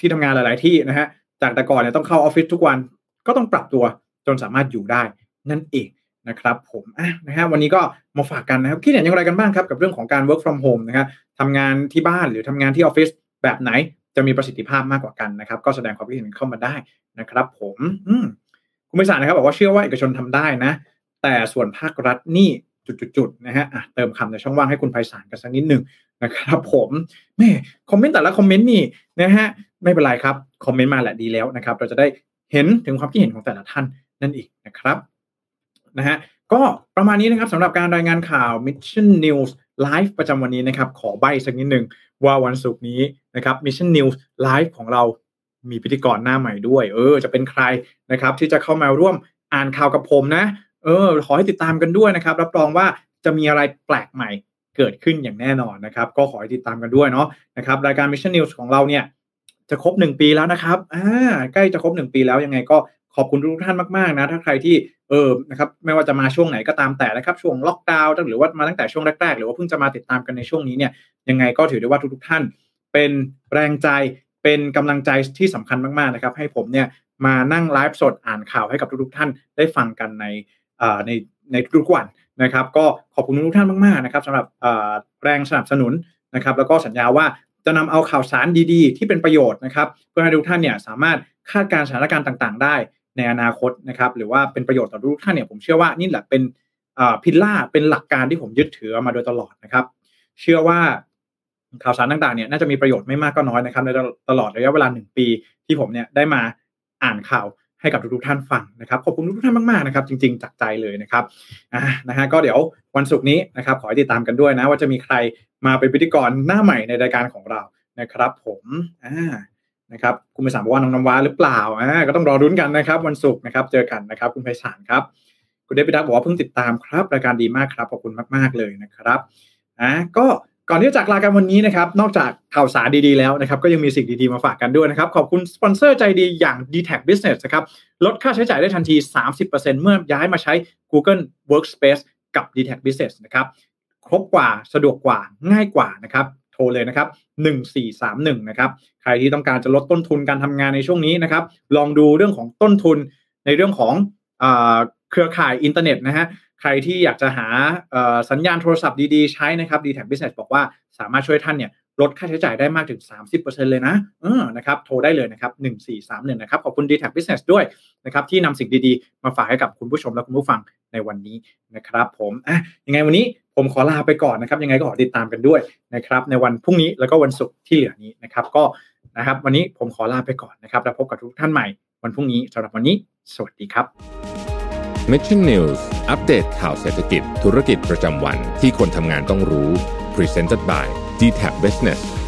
ที่ทำงานหลายๆที่นะฮะจากแต่ก่อนเนี่ยต้องเข้าออฟฟิศทุกวันก็ต้องปรับตัวจนสามารถอยู่ได้นั่นเองนะครับผมนะฮะวันนี้ก็มาฝากกันนะครับคิดเห็นอย่างไรกันบ้างครับกับเรื่องของการ work from home นะฮะทำงานที่บ้านหรือทำงานที่ออฟฟิศแบบไหนจะมีประสิทธิภาพมากกว่ากันนะครับก็แสดงความคิดเห็นเข้ามาได้นะครับผมคุณวิสารนะครับบอกว่าเชื่อว่าเอกชนทำได้นะแต่ส่วนภาครัฐนี่จุดนะฮะเติมคำในช่องว่างให้คุณไพศาลกันสักนิดนึงนะครับผมแม่คอมเมนต์แต่ละคอมเมนต์นี่นะฮะไม่เป็นไรครับคอมเมนต์มาแหละดีแล้วนะครับเราจะได้เห็นถึงความคิดเห็นของแต่ละท่านนั่นเองนะครับนะฮะก็ประมาณนี้นะครับสำหรับการรายงานข่าว Mission News Live ประจำวันนี้นะครับขอใบ้สักนิดนึงว่าวันศุกร์นี้นะครับ Mission News Live ของเรามีพิธีกรหน้าใหม่ด้วยจะเป็นใครนะครับที่จะเข้ามาร่วมอ่านข่าวกับผมนะขอให้ติดตามกันด้วยนะครับรับรองว่าจะมีอะไรแปลกใหม่เกิดขึ้นอย่างแน่นอนนะครับก็ขอให้ติดตามกันด้วยเนาะนะครับรายการ Mission News ของเราเนี่ยจะครบ1 ปีแล้วนะครับใกล้จะครบ1 ปีแล้วยังไงก็ขอบคุณทุกท่านมากๆนะถ้าใครที่นะครับไม่ว่าจะมาช่วงไหนก็ตามแต่นะครับช่วงล็อกดาวน์หรือว่ามาตั้งแต่ช่วงแรกๆหรือว่าเพิ่งจะมาติดตามกันในช่วงนี้เนี่ยยังไงก็ถือได้ว่าทุกๆท่านเป็นแรงใจเป็นกำลังใจที่สำคัญมากๆนะครับให้ผมเนี่ยมานั่งไลฟ์สดอ่านข่าวให้กับทุกๆท่านได้ฟังกันในทุกวันนะครับก็ขอบคุณทุกท่านมากๆนะครับสำหรับแรงสนับสนุนนะครับแล้วก็สัญญาว่าจะนำเอาข่าวสารดีๆที่เป็นประโยชน์นะครับเพื่อให้ทุกท่านเนี่ยสามารถคาดการณ์สถานการณ์ต่างๆได้ในอนาคตนะครับหรือว่าเป็นประโยชน์ต่อทุกท่านเนี่ยผมเชื่อว่านี่แหละเป็นพิลล่าเป็นหลักการที่ผมยึดถือมาโดยตลอดนะครับเชื่อว่าข่าวสารต่างๆเนี่ยน่าจะมีประโยชน์ไม่มากก็น้อยนะครับในตลอดระยะเวลา1 ปีที่ผมเนี่ยได้มาอ่านข่าวให้กับทุกท่านฟังนะครับขอบคุณทุกท่านมากๆนะครับจริงๆจากใจเลยนะครับนะฮะก็เดี๋ยววันศุกร์นี้นะครับขอให้ติดตามกันด้วยนะว่าจะมีใครมาเป็นพิธีกรหน้าใหม่ในรายการของเรานะครับผมนะครับคุณไพศาลบอกว่าน้องน้ำว้าหรือเปล่าก็ต้องรอรุ้นกันนะครับวันศุกร์นะครับเจอกันนะครับคุณไพศาลครับคุณเดชพิทักษ์บอกว่าเพิ่งติดตามครับรายการดีมากครับขอบคุณมากๆเลยนะครับก็ก่อนที่จะจากลากันวันนี้นะครับนอกจากข่าวสารดีๆแล้วนะครับก็ยังมีสิ่งดีๆมาฝากกันด้วยนะครับขอบคุณสปอนเซอร์ใจดีอย่าง DTAC Business นะครับลดค่าใช้จ่ายได้ทันที 30% เมื่อย้ายมาใช้ Google Workspace กับ DTAC Business นะครับครบกว่าสะดวกกว่าง่ายกว่านะครับโทรเลยนะครับ1431นะครับใครที่ต้องการจะลดต้นทุนการทำงานในช่วงนี้นะครับลองดูเรื่องของต้นทุนในเรื่องของเครือข่ายอินเทอร์เน็ตนะฮะใครที่อยากจะหาสัญญาณโทรศัพท์ดีๆใช้นะครับ DTAC Business บอกว่าสามารถช่วยท่านเนี่ยลดค่าใช้จ่ายได้มากถึง 30% เลยนะนะครับโทรได้เลยนะครับ1431นะครับขอบคุณ DTAC Business ด้วยนะครับที่นำสิ่งดีๆมาฝากให้กับคุณผู้ชมและคุณผู้ฟังในวันนี้นะครับผมยังไงวันนี้ผมขอลาไปก่อนนะครับยังไงก็ขอติดตามกันด้วยนะครับในวันพรุ่งนี้แล้วก็วันศุกร์ที่เหลือนี้นะครับก็นะครับวันนี้ผมขอลาไปก่อนนะครับแล้วพบกับทุกท่านใหม่วันพรุ่งนี้สำหรับวันนี้สวัสดีครับ Mission News อัปเดตข่าวเศรษฐกิจธุรกิจประจำวันที่คนทำงานต้องรู้ Presented by DTAC Business